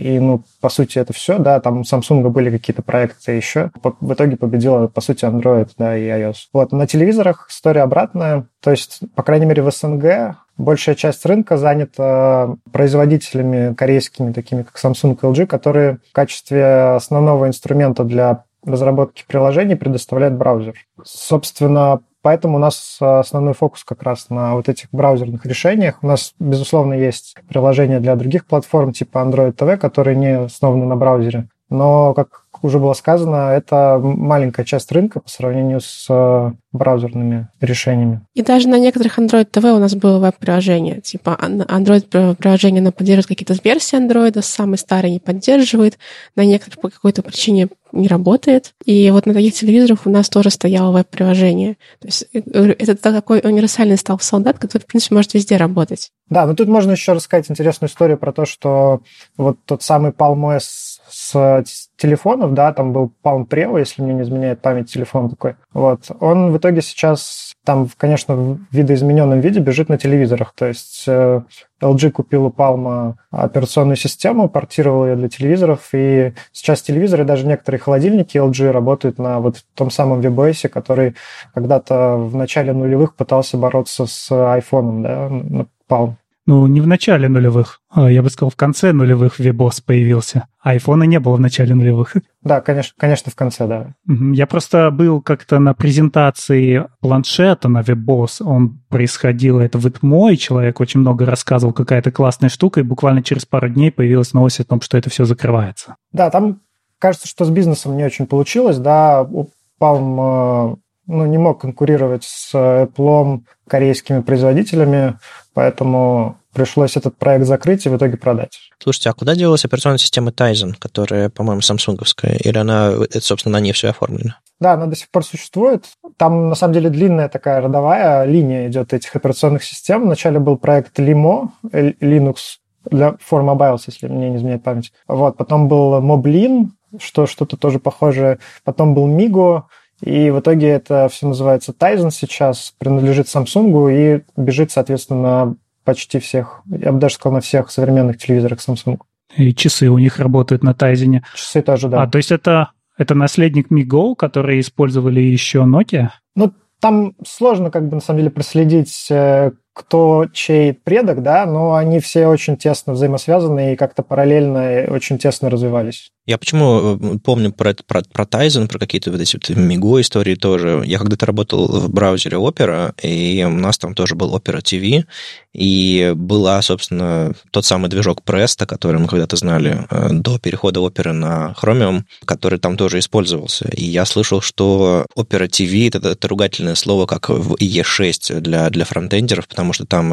и, ну, по сути, это все, да, там у Samsung были какие-то проекты еще, в итоге победила, по сути, Android, да, и iOS. Вот, на телевизорах история обратная, то есть, по крайней мере, в СНГ большая часть рынка занята производителями корейскими, такими как Samsung и LG, которые в качестве основного инструмента для разработки приложений предоставляют браузер. Собственно, поэтому у нас основной фокус как раз на вот этих браузерных решениях. У нас, безусловно, есть приложения для других платформ, типа Android TV, которые не основаны на браузере. Но, как уже было сказано, это маленькая часть рынка по сравнению с браузерными решениями. И даже на некоторых Android TV у нас было веб-приложение. Типа Android-приложение, оно поддерживает какие-то версии Android, самый старый не поддерживает, на некоторых по какой-то причине не работает. И вот на таких телевизорах у нас тоже стояло веб-приложение. То есть это такой универсальный стал солдат, который, в принципе, может везде работать. Да, но тут можно еще рассказать интересную историю про то, что вот тот самый Palm OS с телефонов, да, там был Palm Preo, если мне не изменяет память, телефон такой. Вот. Он в итоге сейчас там, конечно, в видоизмененном виде бежит на телевизорах. То есть LG купил у Palm операционную систему, портировал ее для телевизоров, и сейчас телевизоры, даже некоторые холодильники LG работают на вот том самом WebOS, который когда-то в начале нулевых пытался бороться с iPhone, да, Palm. Ну, не в начале нулевых. Я бы сказал, в конце нулевых WebOS появился. Айфона не было в начале нулевых. Да, конечно, в конце, да. Я просто был как-то на презентации планшета на WebOS. Он происходил, это в ИТМО, и человек очень много рассказывал, какая-то классная штука, и буквально через пару дней появилась новость о том, что это все закрывается. Да, там кажется, что с бизнесом не очень получилось, да, Palm... ну, не мог конкурировать с Apple, корейскими производителями, поэтому пришлось этот проект закрыть и в итоге продать. Слушайте, а куда делась операционная система Tizen, которая, по-моему, самсунговская? Или она, собственно, на ней все оформлено? Да, она до сих пор существует. Там, на самом деле, длинная такая родовая линия идет этих операционных систем. Вначале был проект Limo, Linux, для for Mobiles, если мне не изменяет память. Вот, потом был Moblin, что-то тоже похожее. Потом был MeeGo, и в итоге это все называется Tizen сейчас, принадлежит Samsung и бежит, соответственно, на почти всех, я бы даже сказал, на всех современных телевизорах Samsung. И часы у них работают на Tizen. Часы тоже, да. А, то есть это наследник MeeGo, который использовали еще Nokia? Ну, там сложно, как бы, на самом деле, проследить, кто чей предок, да, но они все очень тесно взаимосвязаны и как-то параллельно очень тесно развивались. Я почему помню про Tizen, про какие-то вот эти вот MeeGo истории тоже. Я когда-то работал в браузере Opera, и у нас там тоже был Opera TV, и была, собственно, тот самый движок Presto, который мы когда-то знали до перехода Opera на Chromium, который там тоже использовался. И я слышал, что Opera TV — это ругательное слово, как в E6 для фронтендеров, потому что там,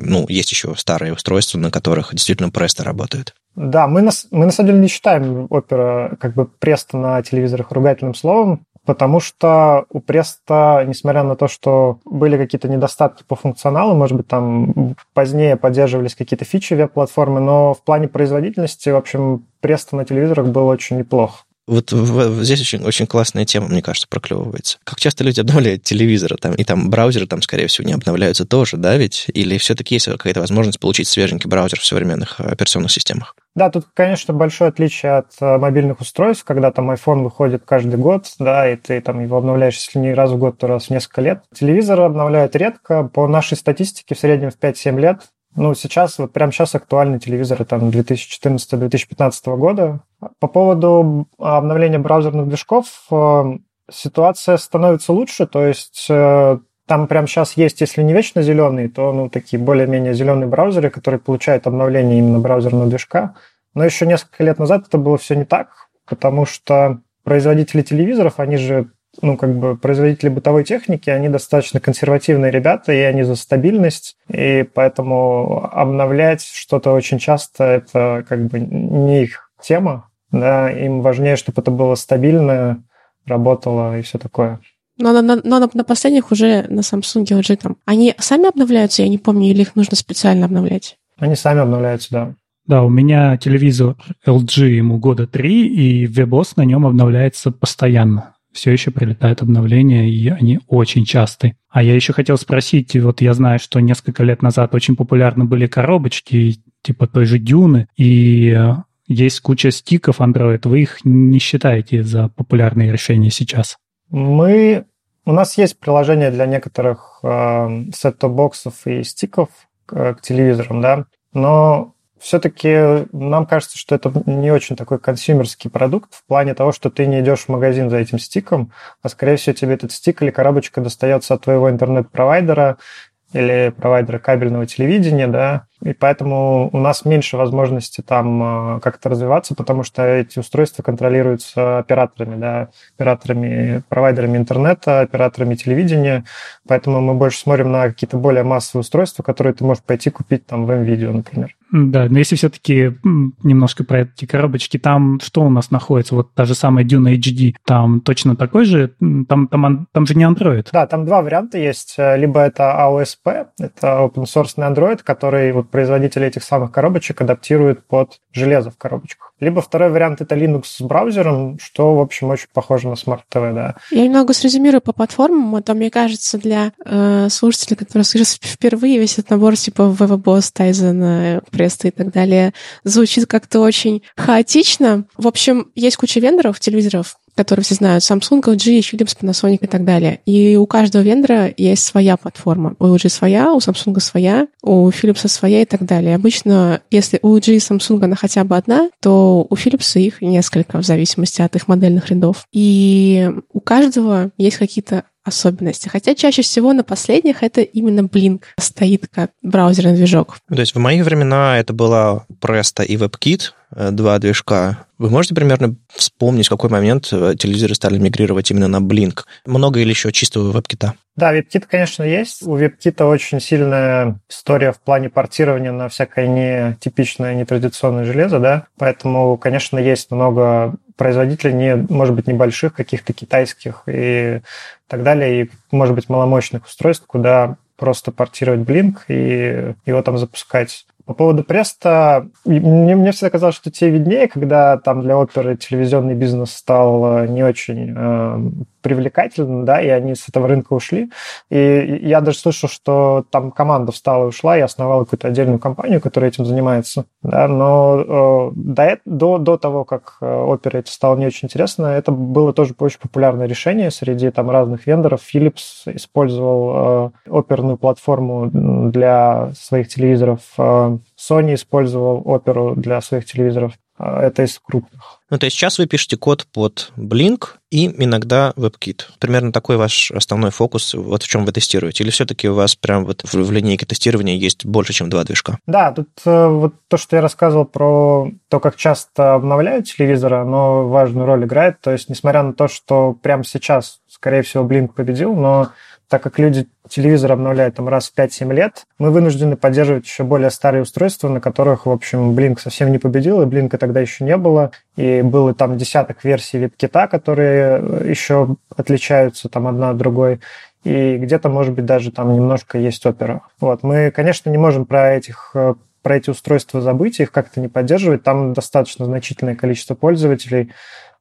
ну, есть еще старые устройства, на которых действительно Presto работает. Да, мы на самом деле не считаем Opera, как бы, Presto на телевизорах ругательным словом, потому что у Presto, несмотря на то, что были какие-то недостатки по функционалу, может быть, там позднее поддерживались какие-то фичи веб-платформы, но в плане производительности, в общем, Presto на телевизорах был очень неплох. Вот здесь очень, очень классная тема, мне кажется, проклевывается. Как часто люди обновляют телевизоры, там, и там браузеры, там, скорее всего, не обновляются тоже, да, ведь? Или все-таки есть какая-то возможность получить свеженький браузер в современных операционных системах? Да, тут, конечно, большое отличие от мобильных устройств, когда там iPhone выходит каждый год, да, и ты там его обновляешь, если не раз в год, то раз в несколько лет. Телевизоры обновляют редко, по нашей статистике в среднем в 5-7 лет. Ну, сейчас, вот прямо сейчас актуальны телевизоры там 2014-2015 года. По поводу обновления браузерных движков, ситуация становится лучше, то есть там прямо сейчас есть, если не вечно зеленые, то, ну, такие более-менее зеленые браузеры, которые получают обновление именно браузерного движка. Но еще несколько лет назад это было все не так, потому что производители телевизоров, они же, ну, как бы, производители бытовой техники, они достаточно консервативные ребята, и они за стабильность, и поэтому обновлять что-то очень часто – это, как бы, не их тема, да, им важнее, чтобы это было стабильно, работало и все такое. Но на последних уже на Samsung уже там, они сами обновляются, я не помню, или их нужно специально обновлять? Они сами обновляются, да. Да, у меня телевизор LG, ему года 3, и WebOS на нем обновляется постоянно. Все еще прилетают обновления, и они очень частые. А я еще хотел спросить, вот я знаю, что несколько лет назад очень популярны были коробочки, типа той же Дюны, и есть куча стиков Android. Вы их не считаете за популярные решения сейчас? У нас есть приложение для некоторых сет-топ-боксов и стиков к телевизорам, да, но все-таки нам кажется, что это не очень такой консюмерский продукт в плане того, что ты не идешь в магазин за этим стиком, а, скорее всего, тебе этот стик или коробочка достается от твоего интернет-провайдера или провайдера кабельного телевидения, да, и поэтому у нас меньше возможности там как-то развиваться, потому что эти устройства контролируются операторами, да, операторами, провайдерами интернета, операторами телевидения, поэтому мы больше смотрим на какие-то более массовые устройства, которые ты можешь пойти купить там в МВидео, например. Да, но если все-таки немножко про эти коробочки, там что у нас находится? Вот та же самая Dune HD, там точно такой же? Там же не Android. Да, там два варианта есть. Либо это AOSP, это open-source Android, который вот производители этих самых коробочек адаптируют под железо в коробочках. Либо второй вариант — это Linux с браузером, что, в общем, очень похоже на Smart TV, да. Я немного срезюмирую по платформам. Это, мне кажется, для слушателей, которые слышат впервые весь этот набор типа WebOS, Tizen, Presto и так далее, звучит как-то очень хаотично. В общем, есть куча вендоров, телевизоров, которые все знают, Samsung, LG, Philips, Panasonic и так далее. И у каждого вендора есть своя платформа. У LG своя, у Samsung своя, у Philips своя и так далее. Обычно, если у LG и Samsung она хотя бы одна, то у Philips их несколько, в зависимости от их модельных рядов. И у каждого есть какие-то особенности. Хотя чаще всего на последних это именно Blink стоит как браузерный движок. То есть в мои времена это была Presto и WebKit, два движка. Вы можете примерно вспомнить, в какой момент телевизоры стали мигрировать именно на Blink? Много или еще чистого WebKit? Да, WebKit, конечно, есть. У WebKit очень сильная история в плане портирования на всякое нетипичное, нетрадиционное железо, да, поэтому, конечно, есть много производителей, может быть, небольших, каких-то китайских и так далее, и, может быть, маломощных устройств, куда просто портировать Blink и его там запускать. По поводу Presto, мне всегда казалось, что тебе виднее, когда там для оперы телевизионный бизнес стал не очень привлекательным, да, и они с этого рынка ушли. И я даже слышал, что там команда встала и ушла, и основала какую-то отдельную компанию, которая этим занимается. Да, но до того, как опера это стало не очень интересно, это было тоже очень популярное решение среди там разных вендоров. Philips использовал оперную платформу для своих телевизоров, Sony использовал оперу для своих телевизоров. Это из крупных. Ну, то есть сейчас вы пишете код под Blink и иногда WebKit. Примерно такой ваш основной фокус, вот в чем вы тестируете. Или все-таки у вас прям вот в линейке тестирования есть больше, чем два движка? Да, тут вот то, что я рассказывал про то, как часто обновляют телевизоры, оно важную роль играет. То есть, несмотря на то, что прямо сейчас, скорее всего, Blink победил, но так как люди телевизор обновляют там раз в 5-7 лет, мы вынуждены поддерживать еще более старые устройства, на которых, в общем, Blink совсем не победил, и Blink тогда еще не было, и было там десяток версий WebKit, которые еще отличаются там одна от другой, и где-то, может быть, даже там немножко есть опера. Вот. Мы, конечно, не можем про эти устройства забыть, их как-то не поддерживать, там достаточно значительное количество пользователей,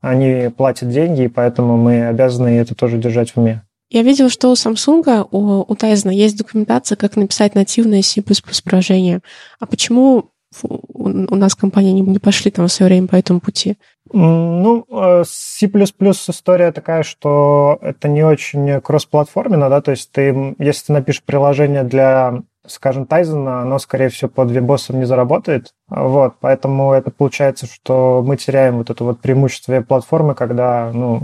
они платят деньги, и поэтому мы обязаны это тоже держать в уме. Я видела, что у Samsung, у Tizen есть документация, как написать нативное C++ приложение. А почему у нас компании не пошли там в свое время по этому пути? Ну, C++ история такая, что это не очень кроссплатформенно, да, то есть если ты напишешь приложение для, скажем, Tizen, оно, скорее всего, под WebOS не заработает, вот, поэтому это получается, что мы теряем вот это вот преимущество платформы, когда, ну,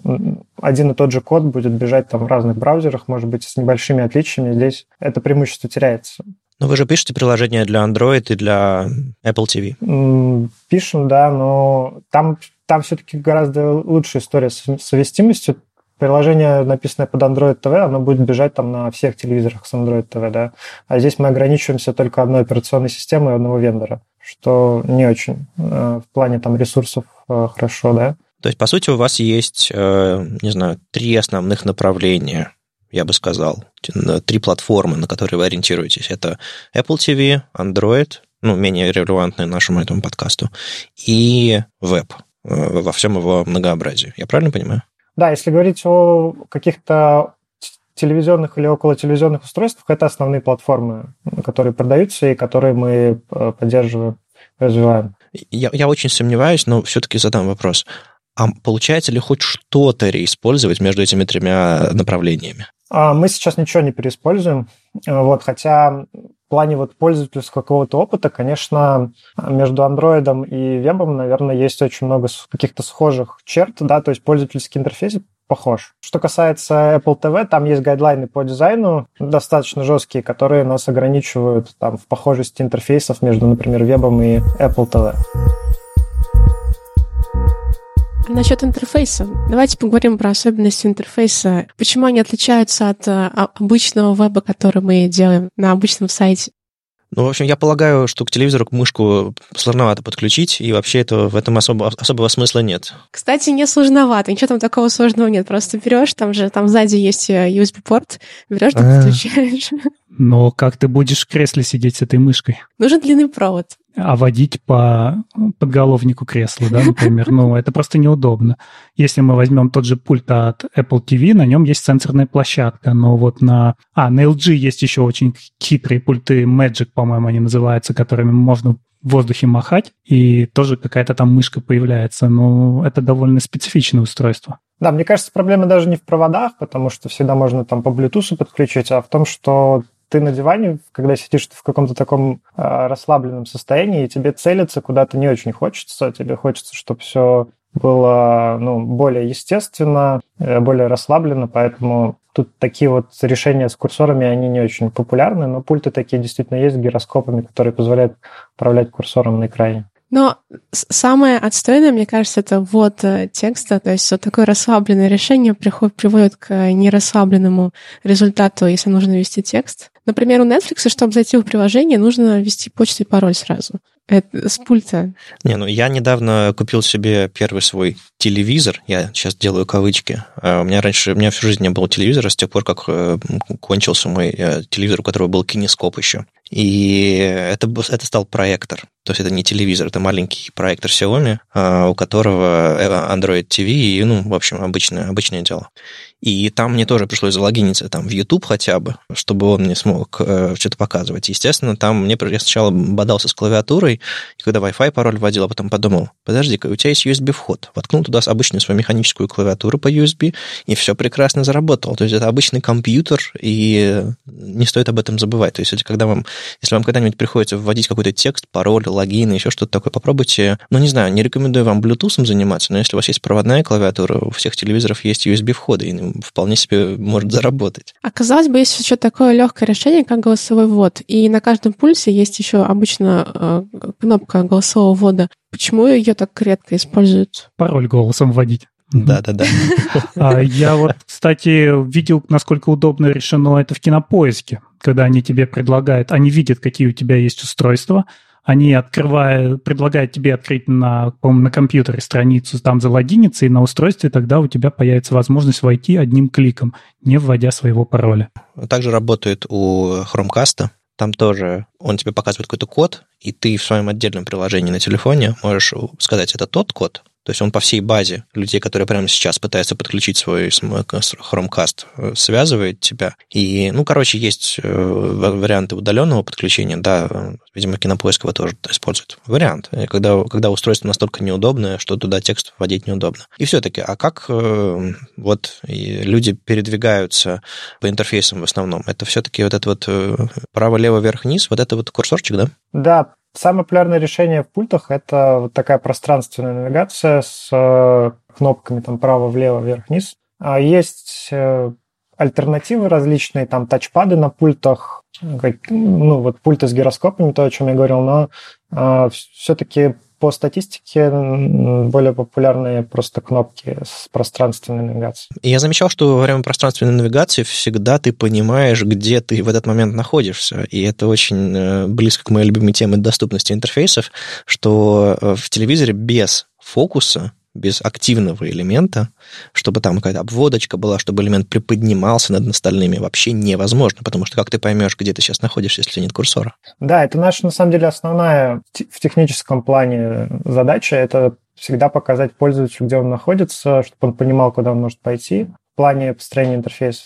один и тот же код будет бежать там в разных браузерах, может быть, с небольшими отличиями, здесь это преимущество теряется. Но вы же пишете приложения для Android и для Apple TV? Пишем, да, но там все-таки гораздо лучшая история с совместимостью. Приложение, написанное под Android TV, оно будет бежать там на всех телевизорах с Android TV, да. А здесь мы ограничиваемся только одной операционной системой и одного вендора, что не очень в плане там ресурсов хорошо, да. То есть, по сути, у вас есть, не знаю, три основных направления, я бы сказал, три платформы, на которые вы ориентируетесь. Это Apple TV, Android, ну, менее релевантные нашему этому подкасту, и веб во всем его многообразии. Я правильно понимаю? Да, если говорить о каких-то телевизионных или околотелевизионных устройствах, это основные платформы, которые продаются и которые мы поддерживаем. развиваем. Я очень сомневаюсь, но все-таки задам вопрос. А получается ли хоть что-то реиспользовать между этими тремя направлениями? Мы сейчас ничего не переиспользуем. Вот, хотя в плане вот пользовательского какого-то опыта, конечно, между андроидом и вебом, наверное, есть очень много каких-то схожих черт, да, то есть пользовательский интерфейс похож. Что касается Apple TV, там есть гайдлайны по дизайну, достаточно жесткие, которые нас ограничивают там в похожести интерфейсов между, например, вебом и Apple TV. Насчет интерфейса. Давайте поговорим про особенности интерфейса. Почему они отличаются от обычного веба, который мы делаем на обычном сайте? Ну, в общем, я полагаю, что к телевизору мышку сложновато подключить, и вообще это, в этом особого смысла нет. Кстати, не сложновато, ничего там такого сложного нет. Просто берешь, там сзади есть USB-порт, берешь, да подключаешь. Но как ты будешь в кресле сидеть с этой мышкой? Нужен длинный провод. А водить по подголовнику кресла, да, например. Ну, это просто неудобно. Если мы возьмем тот же пульт от Apple TV, на нем есть сенсорная площадка, но вот на LG есть еще очень хитрые пульты Magic, по-моему, они называются, которыми можно в воздухе махать, и тоже какая-то там мышка появляется. Но это довольно специфичное устройство. Да, мне кажется, проблема даже не в проводах, потому что всегда можно там по Bluetooth подключить, а в том, что ты на диване, когда сидишь в каком-то таком расслабленном состоянии, и тебе целиться куда-то не очень хочется, тебе хочется, чтобы все было более естественно, более расслабленно, поэтому тут такие вот решения с курсорами, они не очень популярны, но пульты такие действительно есть с гироскопами, которые позволяют управлять курсором на экране. Но самое отстойное, мне кажется, это ввод текста, то есть вот такое расслабленное решение приводит к нерасслабленному результату, если нужно ввести текст. Например, у Netflix, чтобы зайти в приложение, нужно ввести почту и пароль сразу. Это с пульта. Я недавно купил себе первый свой телевизор. Я сейчас делаю кавычки. У меня всю жизнь не было телевизора, с тех пор, как кончился мой телевизор, у которого был кинескоп еще. И это стал проектор. То есть это не телевизор, это маленький проектор Xiaomi, у которого Android TV и, в общем, обычное дело. И там мне тоже пришлось залогиниться там в YouTube хотя бы, чтобы он мне смог что-то показывать. Естественно, там я сначала бодался с клавиатурой, и когда Wi-Fi пароль вводил, а потом подумал, подожди-ка, у тебя есть USB-вход. Воткнул туда обычную свою механическую клавиатуру по USB, и все прекрасно заработало. То есть это обычный компьютер, и не стоит об этом забывать. То есть если вам когда-нибудь приходится вводить какой-то текст, пароль, логин, еще что-то такое, попробуйте. Не рекомендую вам Bluetooth заниматься, но если у вас есть проводная клавиатура, у всех телевизоров есть USB-входы, и вполне себе может заработать. А казалось бы, есть еще такое легкое решение, как голосовой ввод. И на каждом пульсе есть еще обычно кнопка голосового ввода. Почему ее так редко используют? Пароль голосом вводить. Да. Я вот, кстати, видел, насколько удобно решено это в Кинопоиске, когда они тебе предлагают, они видят, какие у тебя есть устройства, они предлагают тебе открыть на компьютере страницу, там залогиниться, и на устройстве тогда у тебя появится возможность войти одним кликом, не вводя своего пароля. Также работает у Chromecast. Там тоже он тебе показывает какой-то код, и ты в своем отдельном приложении на телефоне можешь сказать, это тот код. То есть он по всей базе людей, которые прямо сейчас пытаются подключить свой Chromecast, связывает тебя. И, есть варианты удаленного подключения. Да, видимо, Кинопоиск его тоже использует. Вариант, когда устройство настолько неудобное, что туда текст вводить неудобно. И все-таки, а как люди передвигаются по интерфейсам в основном? Это все-таки право-лево-вверх-вниз, курсорчик, да? Да. Самое популярное решение в пультах – это вот такая пространственная навигация с кнопками там право, влево, вверх, вниз. Есть альтернативы различные, там тачпады на пультах, пульты с гироскопами, то, о чем я говорил, но все-таки по статистике более популярные просто кнопки с пространственной навигацией. Я замечал, что во время пространственной навигации всегда ты понимаешь, где ты в этот момент находишься, и это очень близко к моей любимой теме доступности интерфейсов, что в телевизоре без фокуса, без активного элемента, чтобы там какая-то обводочка была, чтобы элемент приподнимался над остальными, вообще невозможно, потому что как ты поймешь, где ты сейчас находишься, если нет курсора? Да, это наша, на самом деле, основная в техническом плане задача, это всегда показать пользователю, где он находится, чтобы он понимал, куда он может пойти в плане построения интерфейса.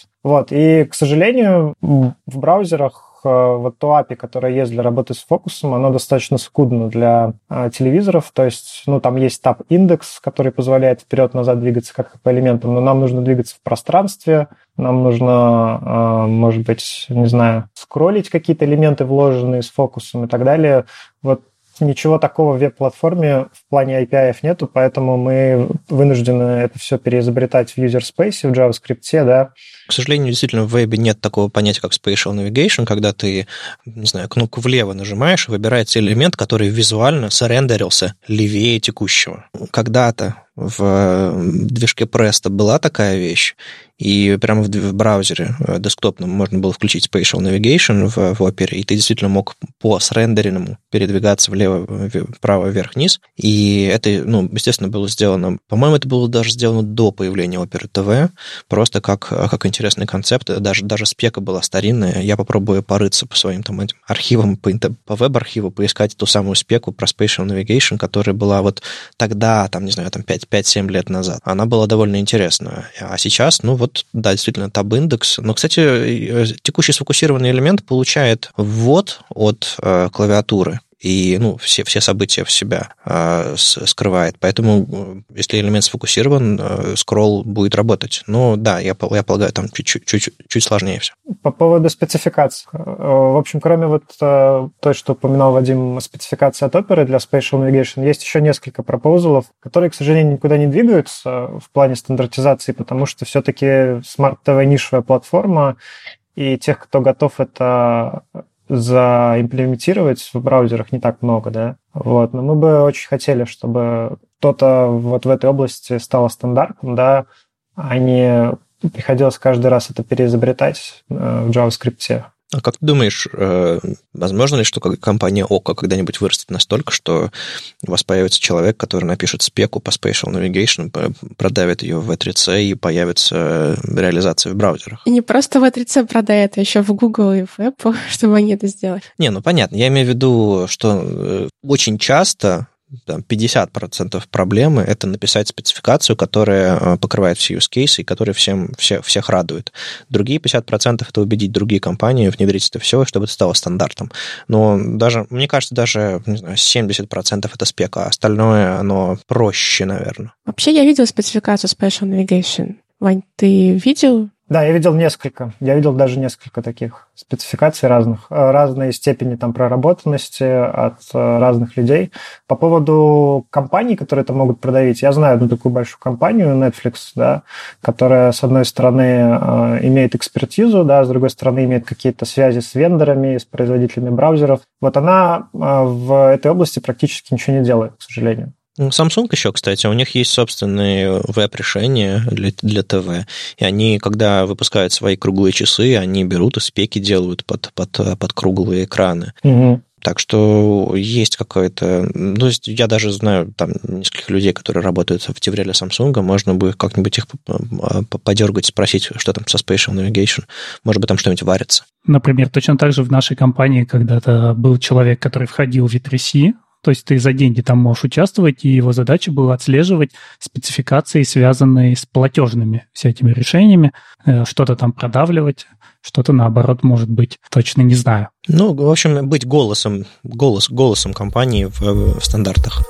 И, к сожалению, в браузерах вот то API, которое есть для работы с фокусом, оно достаточно скудно для телевизоров, то есть, ну, там есть tab-индекс, который позволяет вперед-назад двигаться как по элементам, но нам нужно двигаться в пространстве, нам нужно, может быть, не знаю, скроллить какие-то элементы, вложенные с фокусом и так далее. Вот ничего такого в веб-платформе в плане API нету, поэтому мы вынуждены это все переизобретать в user-space, в JavaScript, да. К сожалению, действительно, в вебе нет такого понятия, как spatial navigation, когда ты, не знаю, кнопку влево нажимаешь, и выбирается элемент, который визуально срендерился левее текущего. Когда-то в движке Presto была такая вещь, и прямо в браузере десктопном можно было включить Spatial Navigation в Opera, и ты действительно мог по срендеренному передвигаться влево, вправо, вверх, вниз. И это, ну, естественно, было сделано, по-моему, это было даже сделано до появления Opera TV, просто как интересный концепт. Даже спека была старинная. Я попробую порыться по своим там архивам, по веб-архиву, поискать ту самую спеку про Spatial Navigation, которая была вот тогда, там, не знаю, там 5-7 лет назад. Она была довольно интересная. А сейчас, ну вот, да, действительно, таб-индекс. Но, кстати, текущий сфокусированный элемент получает ввод от клавиатуры и, ну, все события в себя скрывает. Поэтому, если элемент сфокусирован, скролл будет работать. Ну, да, я полагаю, там чуть сложнее все. По поводу спецификаций. В общем, кроме вот той, что упоминал Вадим, спецификации от Opera для Spatial Navigation, есть еще несколько пропозалов, которые, к сожалению, никуда не двигаются в плане стандартизации, потому что все-таки Smart TV нишевая платформа, и тех, кто готов это заимплементировать в браузерах, не так много, да. Вот. Но мы бы очень хотели, чтобы кто-то вот в этой области стало стандартом, да, а не приходилось каждый раз это переизобретать в JavaScript. А как ты думаешь, возможно ли, что компания Okko когда-нибудь вырастет настолько, что у вас появится человек, который напишет спеку по Spatial Navigation, продавит ее в V3C и появится реализация в браузерах? И не просто в V3C продает, а еще в Google и в Apple, чтобы они это сделали. Не, ну понятно. Я имею в виду, что очень часто 50% проблемы — это написать спецификацию, которая покрывает все use-кейсы и которая всех радует. Другие 50% — это убедить другие компании внедрить это все, чтобы это стало стандартом. Но даже, мне кажется, даже, не знаю, 70% — это спека, а остальное, оно проще, наверное. Вообще, я видел спецификацию Spatial Navigation. Вань, ты видел? Да, я видел несколько. Я видел даже несколько таких спецификаций разных. Разные степени там проработанности от разных людей. По поводу компаний, которые это могут продавить, я знаю одну такую большую компанию, Netflix, да, которая, с одной стороны, имеет экспертизу, да, с другой стороны, имеет какие-то связи с вендорами, с производителями браузеров. Вот она в этой области практически ничего не делает, к сожалению. Samsung еще, кстати, у них есть собственные веб-решения для ТВ, и они, когда выпускают свои круглые часы, они берут и спеки делают под круглые экраны. Mm-hmm. Так что есть какое-то... То есть я даже знаю там нескольких людей, которые работают в Тевреле Samsung, можно бы как-нибудь их подергать, спросить, что там со Spatial Navigation. Может быть, там что-нибудь варится. Например, точно так же в нашей компании когда-то был человек, который входил в V3C, то есть ты за деньги там можешь участвовать, и его задача была отслеживать спецификации, связанные с платежными всякими решениями, что-то там продавливать, что-то, наоборот, может быть, точно не знаю. Ну, в общем, быть голосом компании в стандартах.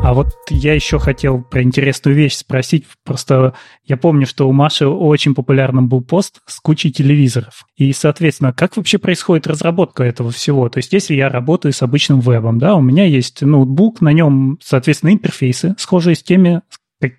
А вот я еще хотел про интересную вещь спросить. Просто я помню, что у Маши очень популярным был пост с кучей телевизоров. И, соответственно, как вообще происходит разработка этого всего? То есть, если я работаю с обычным вебом, да, у меня есть ноутбук, на нем, соответственно, интерфейсы, схожие с теми,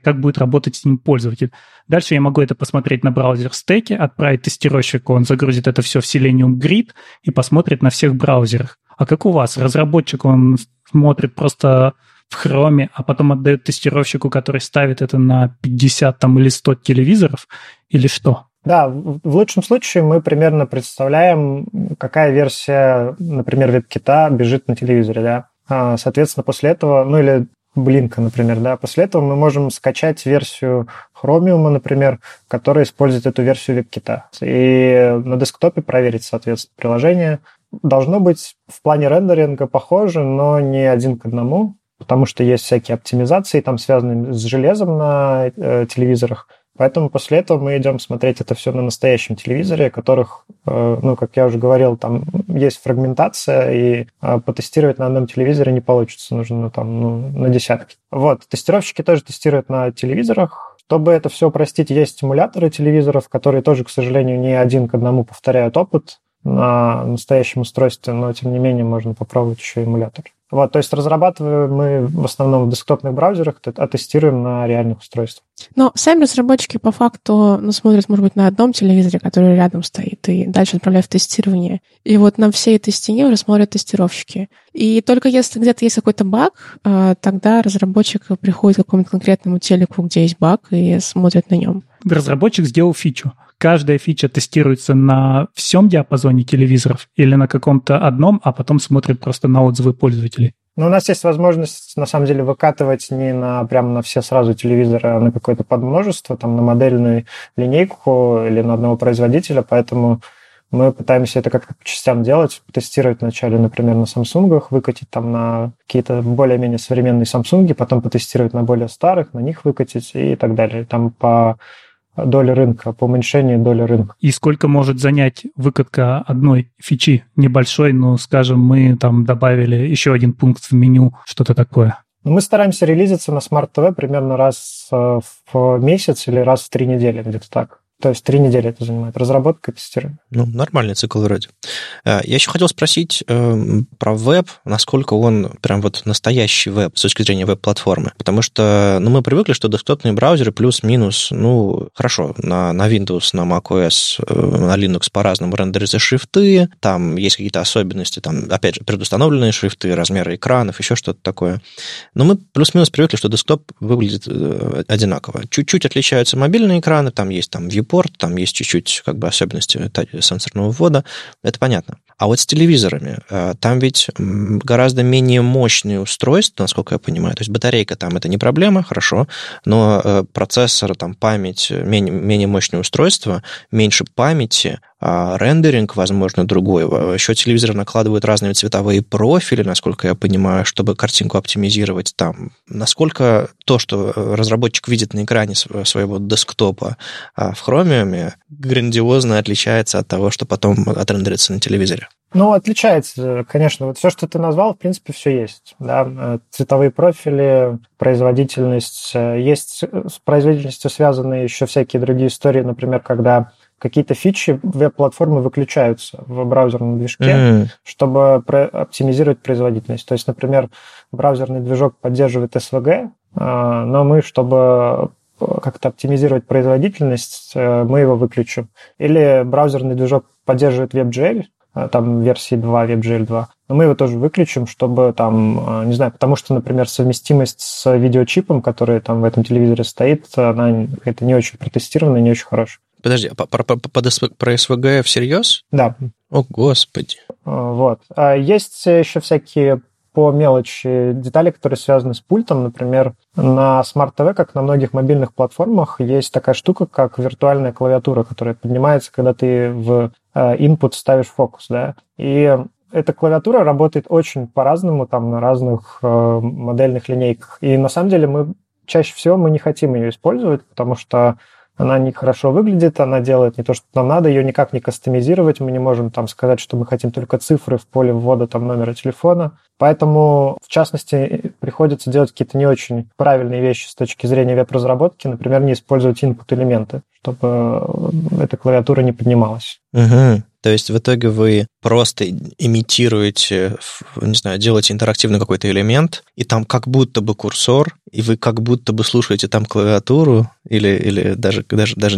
как будет работать с ним пользователь. Дальше я могу это посмотреть на браузер-стеке, отправить тестировщику, он загрузит это все в Selenium Grid и посмотрит на всех браузерах. А как у вас? Разработчик, он смотрит просто в хроме, а потом отдает тестировщику, который ставит это на 50 там, или 100 телевизоров, или что? Да, в лучшем случае мы примерно представляем, какая версия, например, WebKit бежит на телевизоре, да. Соответственно, после этого, ну или Блинка, например, да, после этого мы можем скачать версию Chromium, например, которая использует эту версию WebKit. И на десктопе проверить, соответственно, приложение. Должно быть в плане рендеринга похоже, но не один к одному. потому что есть всякие оптимизации, там связанные с железом на телевизорах. Поэтому после этого мы идем смотреть это все на настоящем телевизоре, которых, ну, как я уже говорил, там есть фрагментация, и потестировать на одном телевизоре не получится, нужно там, ну, на десятки. Вот, тестировщики тоже тестируют на телевизорах. Чтобы это все упростить, есть симуляторы телевизоров, которые тоже, к сожалению, не один к одному повторяют опыт на настоящем устройстве, но, тем не менее, можно попробовать еще эмулятор. Вот, то есть разрабатываем мы в основном в десктопных браузерах, а тестируем на реальных устройствах. Но сами разработчики по факту смотрят, может быть, на одном телевизоре, который рядом стоит, и дальше отправляют в тестирование. И вот на всей этой стене уже смотрят тестировщики. И только если где-то есть какой-то баг, тогда разработчик приходит к какому-то конкретному телеку, где есть баг, и смотрит на нем. Разработчик сделал фичу. Каждая фича тестируется на всем диапазоне телевизоров или на каком-то одном, а потом смотрит просто на отзывы пользователей. Но у нас есть возможность, на самом деле, выкатывать не на прямо на все сразу телевизоры, а на какое-то подмножество, там, на модельную линейку или на одного производителя, поэтому мы пытаемся это как-то по частям делать, потестировать вначале, например, на Samsung, выкатить там на какие-то более-менее современные Samsung, потом потестировать на более старых, на них выкатить и так далее. Там по доля рынка, по уменьшению доли рынка. И сколько может занять выкатка одной фичи? Небольшой, но, скажем, мы там добавили еще один пункт в меню, что-то такое. Мы стараемся релизиться на Smart TV примерно раз в месяц или раз в 3 недели, где-то так. То есть 3 недели это занимает. Разработка и тестирование. Ну, нормальный цикл вроде. Я еще хотел спросить про веб, насколько он прям вот настоящий веб с точки зрения веб-платформы. Потому что, ну, мы привыкли, что десктопные браузеры плюс-минус, ну, хорошо, на Windows, на macOS, на Linux по-разному рендерятся шрифты, там есть какие-то особенности, там, опять же, предустановленные шрифты, размеры экранов, еще что-то такое. Но мы плюс-минус привыкли, что десктоп выглядит одинаково. Чуть-чуть отличаются мобильные экраны, там есть там порт, там есть чуть-чуть как бы особенности сенсорного ввода, это понятно. А вот с телевизорами, там ведь гораздо менее мощные устройства, насколько я понимаю, то есть батарейка там это не проблема, хорошо, но процессор, там память, менее мощные устройства, меньше памяти, рендеринг, возможно, другой. Еще телевизоры накладывают разные цветовые профили, насколько я понимаю, чтобы картинку оптимизировать там. Насколько то, что разработчик видит на экране своего десктопа в Chromium, грандиозно отличается от того, что потом отрендерится на телевизоре? Ну, отличается, конечно. Вот все, что ты назвал, в принципе, все есть. Да? Цветовые профили, производительность. Есть с производительностью связаны еще всякие другие истории, например, когда какие-то фичи веб-платформы выключаются в браузерном движке, чтобы оптимизировать производительность. То есть, например, браузерный движок поддерживает SVG, но мы, чтобы как-то оптимизировать производительность, мы его выключим. Или браузерный движок поддерживает WebGL, там версии 2, WebGL 2, но мы его тоже выключим, чтобы там, не знаю, потому что, например, совместимость с видеочипом, который там в этом телевизоре стоит, она какая-то не очень протестированная, не очень хорошая. Подожди, а про СВГ всерьез? Да. О, господи. Вот. Есть еще всякие по мелочи детали, которые связаны с пультом. Например, на Smart TV, как на многих мобильных платформах, есть такая штука, как виртуальная клавиатура, которая поднимается, когда ты в input ставишь фокус, да. И эта клавиатура работает очень по-разному, там, на разных модельных линейках. И на самом деле чаще всего мы не хотим ее использовать, потому что она нехорошо выглядит, она делает не то, что нам надо, ее никак не кастомизировать, мы не можем там сказать, что мы хотим только цифры в поле ввода там номера телефона. Поэтому, в частности, приходится делать какие-то не очень правильные вещи с точки зрения веб-разработки, например, не использовать input-элементы, чтобы эта клавиатура не поднималась. Угу. То есть в итоге вы просто имитируете, не знаю, делаете интерактивный какой-то элемент, и там как будто бы курсор, и вы как будто бы слушаете там клавиатуру, или даже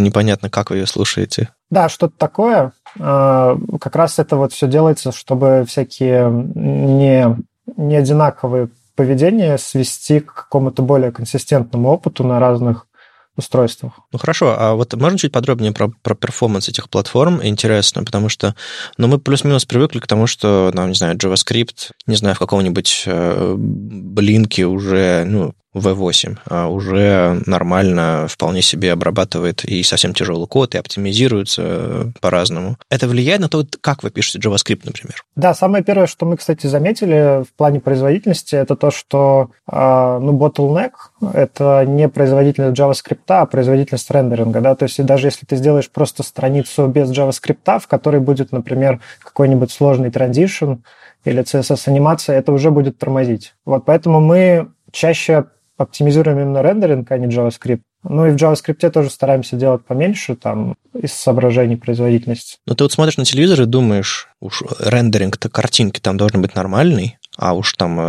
непонятно, как вы ее слушаете. Да, что-то такое. Как раз это вот все делается, чтобы всякие не одинаковые поведения свести к какому-то более консистентному опыту на разных устройствах. Ну хорошо, а вот можно чуть подробнее про перформанс этих платформ? Интересно, потому что, ну, мы плюс-минус привыкли к тому, что, ну, не знаю, JavaScript, не знаю, в каком-нибудь блинке уже, ну, V8 уже нормально, вполне себе обрабатывает и совсем тяжелый код, и оптимизируется по-разному. Это влияет на то, как вы пишете JavaScript, например? Да, самое первое, что мы, кстати, заметили в плане производительности, это то, что bottleneck — это не производительность JavaScript, а производительность рендеринга. Да? То есть даже если ты сделаешь просто страницу без JavaScript, в которой будет, например, какой-нибудь сложный транзишн или CSS-анимация, это уже будет тормозить. Вот поэтому мы чаще оптимизируем именно рендеринг, а не JavaScript. Ну и в JavaScript тоже стараемся делать поменьше там из соображений производительности. Но ты вот смотришь на телевизор и думаешь, уж рендеринг-то картинки там должен быть нормальный, а уж там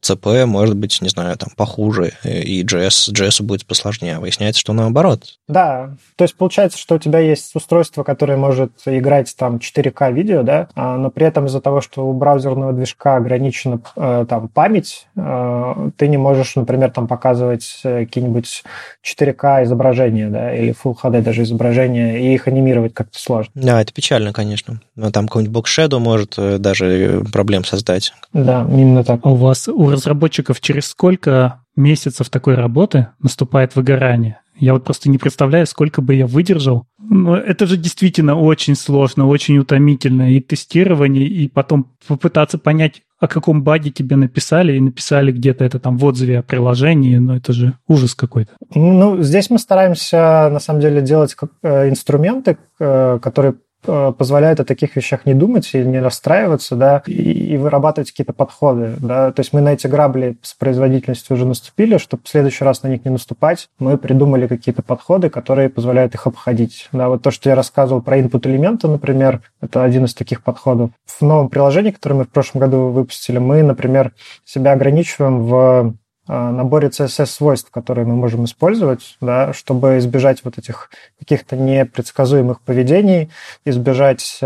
CP может быть, не знаю, там похуже, и JS будет посложнее. Выясняется, что наоборот. Да, то есть получается, что у тебя есть устройство, которое может играть там 4К видео, да, но при этом из-за того, что у браузерного движка ограничена там память, ты не можешь, например, там показывать какие-нибудь 4К изображения, да, или Full HD даже изображения, и их анимировать как-то сложно. Да, это печально, конечно. Но там какой-нибудь бокшедо может даже проблем создать. Да, именно так. У вас, у разработчиков, через сколько месяцев такой работы наступает выгорание? Я вот просто не представляю, сколько бы я выдержал. Но это же действительно очень сложно, очень утомительно. И тестирование, и потом попытаться понять, о каком баге тебе написали, и написали где-то это там в отзыве о приложении, но это же ужас какой-то. Ну, здесь мы стараемся, на самом деле, делать инструменты, которые позволяет о таких вещах не думать и не расстраиваться, да, и вырабатывать какие-то подходы, да, то есть мы на эти грабли с производительностью уже наступили, чтобы в следующий раз на них не наступать, мы придумали какие-то подходы, которые позволяют их обходить, да, вот то, что я рассказывал про input-элементы, например, это один из таких подходов. В новом приложении, которое мы в прошлом году выпустили, мы, например, себя ограничиваем в наборе CSS-свойств, которые мы можем использовать, да, чтобы избежать вот этих каких-то непредсказуемых поведений, избежать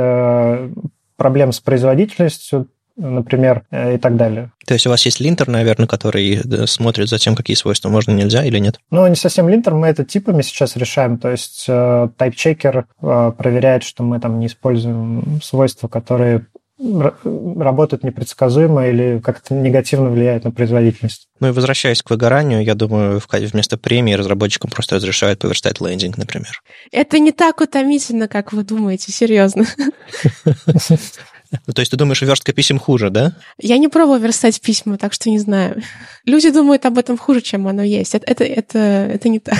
проблем с производительностью, например, и так далее. То есть у вас есть линтер, наверное, который смотрит за тем, какие свойства можно, нельзя или нет? Ну, не совсем линтер, мы это типами сейчас решаем, то есть тайпчекер проверяет, что мы там не используем свойства, которые работают непредсказуемо или как-то негативно влияют на производительность. Ну и возвращаясь к выгоранию, я думаю, вместо премии разработчикам просто разрешают поверстать лендинг, например. Это не так утомительно, как вы думаете, серьезно. То есть ты думаешь, верстка писем хуже, да? Я не пробовала верстать письма, так что не знаю. Люди думают об этом хуже, чем оно есть. Это не так.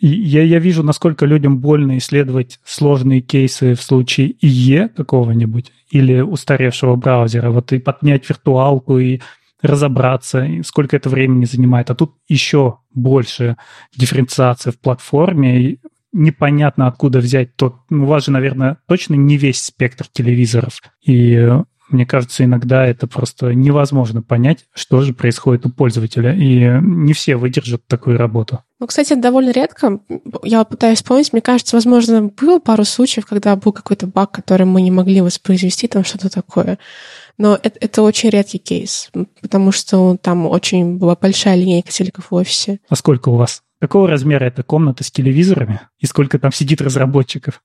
Я вижу, насколько людям больно исследовать сложные кейсы в случае IE какого-нибудь или устаревшего браузера. Вот и поднять виртуалку, и разобраться, и сколько это времени занимает. А тут еще больше дифференциации в платформе. Непонятно, откуда взять тот... У вас же, наверное, точно не весь спектр телевизоров. И мне кажется, иногда это просто невозможно понять, что же происходит у пользователя. И не все выдержат такую работу. Ну, кстати, это довольно редко. Я пытаюсь вспомнить. Мне кажется, возможно, было пару случаев, когда был какой-то баг, который мы не могли воспроизвести, там что-то такое. Но это очень редкий кейс, потому что там очень была большая линейка телеков в офисе. А сколько у вас? Какого размера эта комната с телевизорами? И сколько там сидит разработчиков?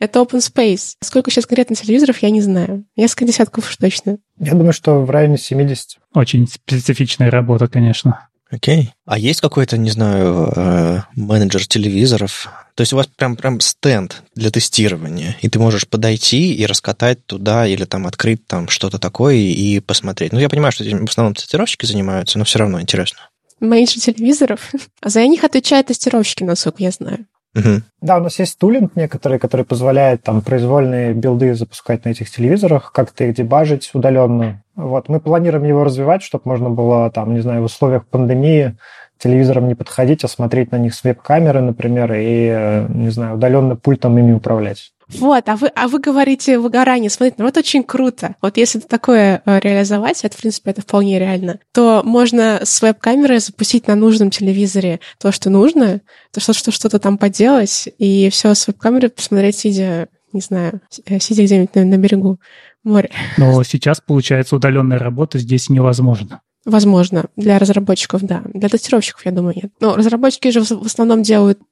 Это open space. Сколько сейчас конкретно телевизоров, я не знаю. Несколько десятков уж точно. Я думаю, что в районе 70. Очень специфичная работа, конечно. Окей. А есть какой-то, не знаю, менеджер телевизоров? То есть у вас прям стенд для тестирования, и ты можешь подойти и раскатать туда или там открыть там что-то такое и посмотреть. Ну, я понимаю, что в основном тестировщики занимаются, но все равно интересно. Менеджер телевизоров. А за них отвечают тестировщики, насколько я знаю. Uh-huh. Да, у нас есть тулинг некоторые, который позволяет там произвольные билды запускать на этих телевизорах, как-то их дебажить удаленно. Вот, мы планируем его развивать, чтобы можно было там, не знаю, в условиях пандемии телевизором не подходить, а смотреть на них с веб-камеры, например, и, не знаю, удаленно пультом ими управлять. Вот, а вы говорите выгорание. Смотрите, ну вот очень круто. Вот если такое реализовать, это, в принципе, это вполне реально, то можно с веб-камеры запустить на нужном телевизоре то, что нужно, то, что-то там поделать, и все с веб-камеры посмотреть, сидя, не знаю, сидя где-нибудь на берегу моря. Но сейчас, получается, удаленная работа здесь невозможна. Возможно, для разработчиков, да. Для тестировщиков, я думаю, нет. Но разработчики же в основном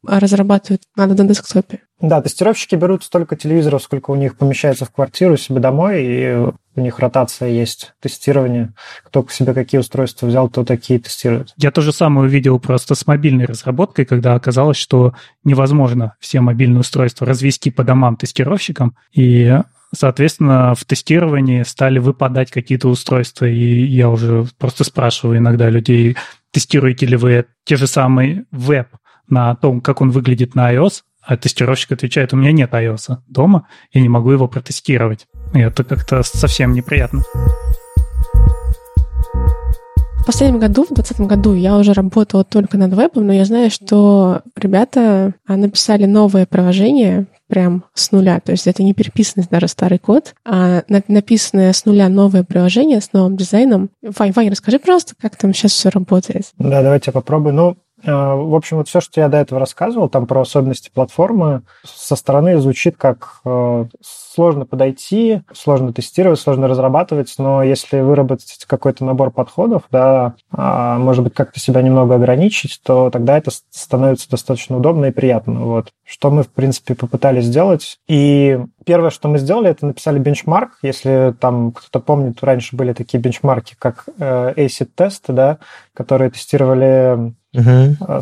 разрабатывают на десктопе. Да, тестировщики берут столько телевизоров, сколько у них помещается в квартиру, себе домой, и у них ротация есть, тестирование. Кто к себе какие устройства взял, то такие тестируют. Я то же самое увидел просто с мобильной разработкой, когда оказалось, что невозможно все мобильные устройства развести по домам тестировщикам, и, соответственно, в тестировании стали выпадать какие-то устройства, и я уже просто спрашиваю иногда людей, тестируете ли вы те же самые веб на том, как он выглядит на iOS, а тестировщик отвечает, у меня нет iOS дома, я не могу его протестировать. И это как-то совсем неприятно. В последнем году, в 2020 году, я уже работала только над вебом, но я знаю, что ребята написали новое приложение прям с нуля. То есть это не переписанный даже старый код, а написанное с нуля новое приложение с новым дизайном. Вань, расскажи, пожалуйста, как там сейчас все работает. Да, давайте я попробую. В общем, вот все, что я до этого рассказывал, там про особенности платформы, со стороны звучит как сложно подойти, сложно тестировать, сложно разрабатывать, но если выработать какой-то набор подходов, да, может быть, как-то себя немного ограничить, то тогда это становится достаточно удобно и приятно. Вот. Что мы, в принципе, попытались сделать. И первое, что мы сделали, это написали бенчмарк. Если там кто-то помнит, раньше были такие бенчмарки, как ACID-тесты, да, которые тестировали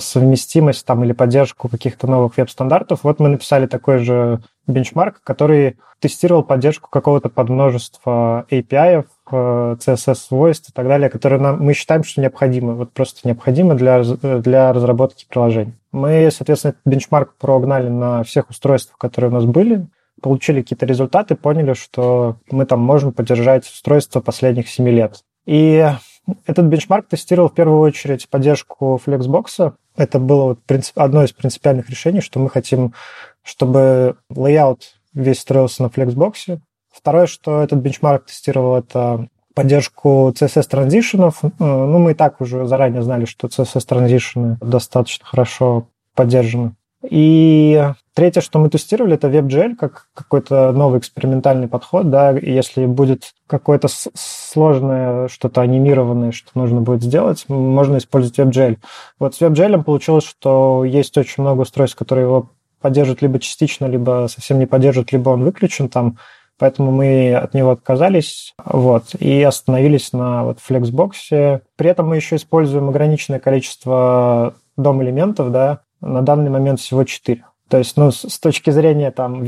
совместимость там, или поддержку каких-то новых веб-стандартов. Вот мы написали такой же бенчмарк, который тестировал поддержку какого-то подмножества API-ов, CSS-свойств и так далее, которые мы считаем, что необходимы, вот просто необходимы для разработки приложений. Мы, соответственно, этот бенчмарк прогнали на всех устройствах, которые у нас были, получили какие-то результаты, поняли, что мы там можем поддержать устройства последних 7 лет. И этот бенчмарк тестировал в первую очередь поддержку Flexbox. Это было одно из принципиальных решений, что мы хотим, чтобы лейаут весь строился на Flexbox. Второе, что этот бенчмарк тестировал, это поддержку CSS-транзишенов. Ну, мы и так уже заранее знали, что CSS-транзишены достаточно хорошо поддержаны. И третье, что мы тестировали, это WebGL, как какой-то новый экспериментальный подход, да, если будет какое-то сложное, что-то анимированное, что нужно будет сделать, можно использовать WebGL. Вот с WebGL получилось, что есть очень много устройств, которые его поддерживают либо частично, либо совсем не поддерживают, либо он выключен там, поэтому мы от него отказались, вот, и остановились на вот Flexbox. При этом мы еще используем ограниченное количество DOM-элементов, да, на данный момент всего 4. То есть, ну, с точки зрения там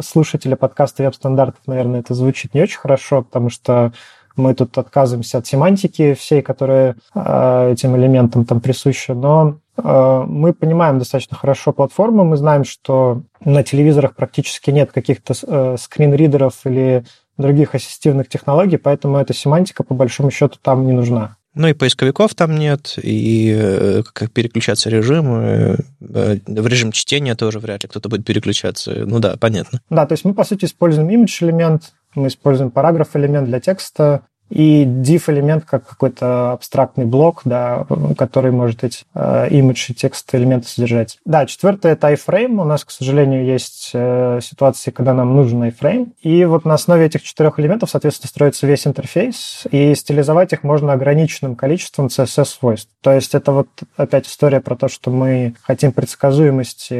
слушателя подкаста веб-стандартов, наверное, это звучит не очень хорошо, потому что мы тут отказываемся от семантики всей, которая этим элементам там присуща, но мы понимаем достаточно хорошо платформу, мы знаем, что на телевизорах практически нет каких-то скринридеров или других ассистивных технологий, поэтому эта семантика, по большому счету, там не нужна. Ну и поисковиков там нет, и как переключаться режимы, в режим чтения тоже вряд ли кто-то будет переключаться. Ну да, понятно. Да, то есть мы, по сути, используем image-элемент, мы используем параграф-элемент для текста и div-элемент как какой-то абстрактный блок, да, который может эти image и текст-элементы содержать. Да, четвертое – это iframe. У нас, к сожалению, есть ситуации, когда нам нужен iframe. И вот на основе этих 4 элементов, соответственно, строится весь интерфейс, и стилизовать их можно ограниченным количеством CSS-свойств. То есть это вот опять история про то, что мы хотим предсказуемости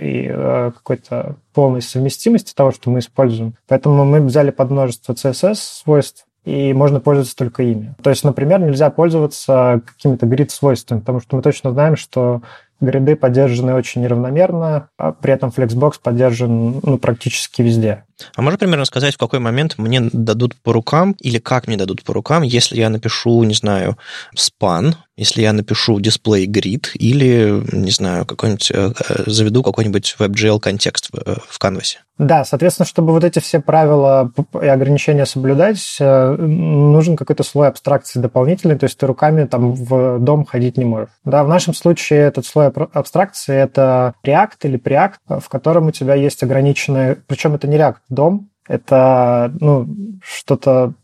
и какой-то полной совместимости того, что мы используем. Поэтому мы взяли подмножество CSS-свойств, и можно пользоваться только ими. То есть, например, нельзя пользоваться какими-то грид-свойствами, потому что мы точно знаем, что гриды поддержаны очень неравномерно, а при этом Flexbox поддержан практически везде. А можно примерно сказать, в какой момент мне дадут по рукам, или как мне дадут по рукам, если я напишу, не знаю, span, если я напишу display grid, или, не знаю, заведу какой-нибудь WebGL контекст в канвасе? Да, соответственно, чтобы вот эти все правила и ограничения соблюдать, нужен какой-то слой абстракции дополнительный, то есть ты руками там в дом ходить не можешь. Да, в нашем случае этот слой абстракции — это React или Preact, в котором у тебя есть ограниченные... Причем это не React DOM, это что-то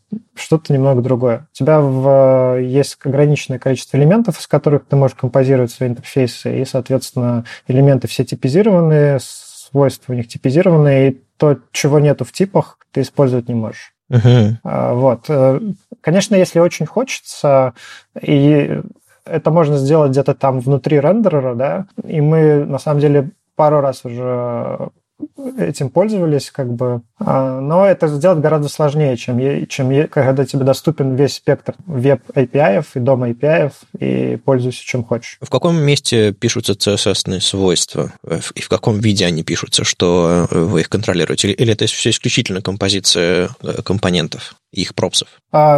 немного другое. У тебя есть ограниченное количество элементов, из которых ты можешь композировать свои интерфейсы, и, соответственно, элементы все типизированные, свойства у них типизированные, и то, чего нету в типах, ты использовать не можешь. Вот. Конечно, если очень хочется, и это можно сделать где-то там внутри рендерера, да, и мы, на самом деле, пару раз уже этим пользовались, как бы. Но это сделать гораздо сложнее, чем когда тебе доступен весь спектр веб-API и дом-API, и пользуйся чем хочешь. В каком месте пишутся CSS-ные свойства? И в каком виде они пишутся, что вы их контролируете? Или это все исключительно композиция компонентов, их пропсов?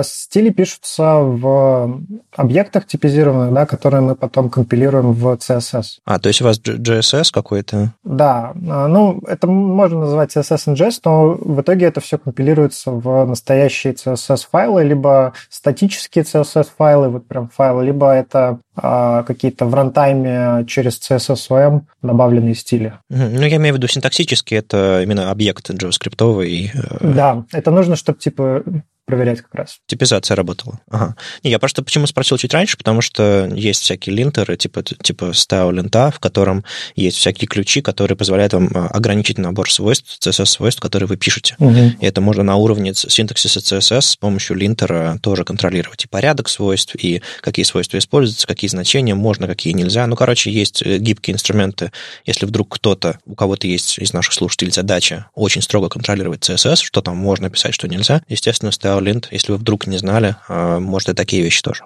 Стили пишутся в объектах типизированных, да, которые мы потом компилируем в CSS. То есть у вас JSS какой-то? Да. Ну, это можно назвать CSS and JS, но в итоге это все компилируется в настоящие CSS-файлы, либо статические CSS-файлы, вот прям файлы, либо это какие-то в рантайме через CSS-OM добавленные стили. Ну, я имею в виду синтаксически, это именно объект джаваскриптовый. Да, это нужно, чтобы, типа, проверять как раз. Типизация работала. Ага. Не, я просто почему спросил чуть раньше, потому что есть всякие линтеры, типа style линта, в котором есть всякие ключи, которые позволяют вам ограничить набор свойств, CSS-свойств, которые вы пишете. Угу. И это можно на уровне синтаксиса CSS с помощью линтера тоже контролировать. И порядок свойств, и какие свойства используются, какие значения можно, какие нельзя. Ну, короче, есть гибкие инструменты. Если вдруг у кого-то есть из наших слушателей задача очень строго контролировать CSS, что там можно писать, что нельзя, естественно, Lint, если вы вдруг не знали, может, и такие вещи тоже.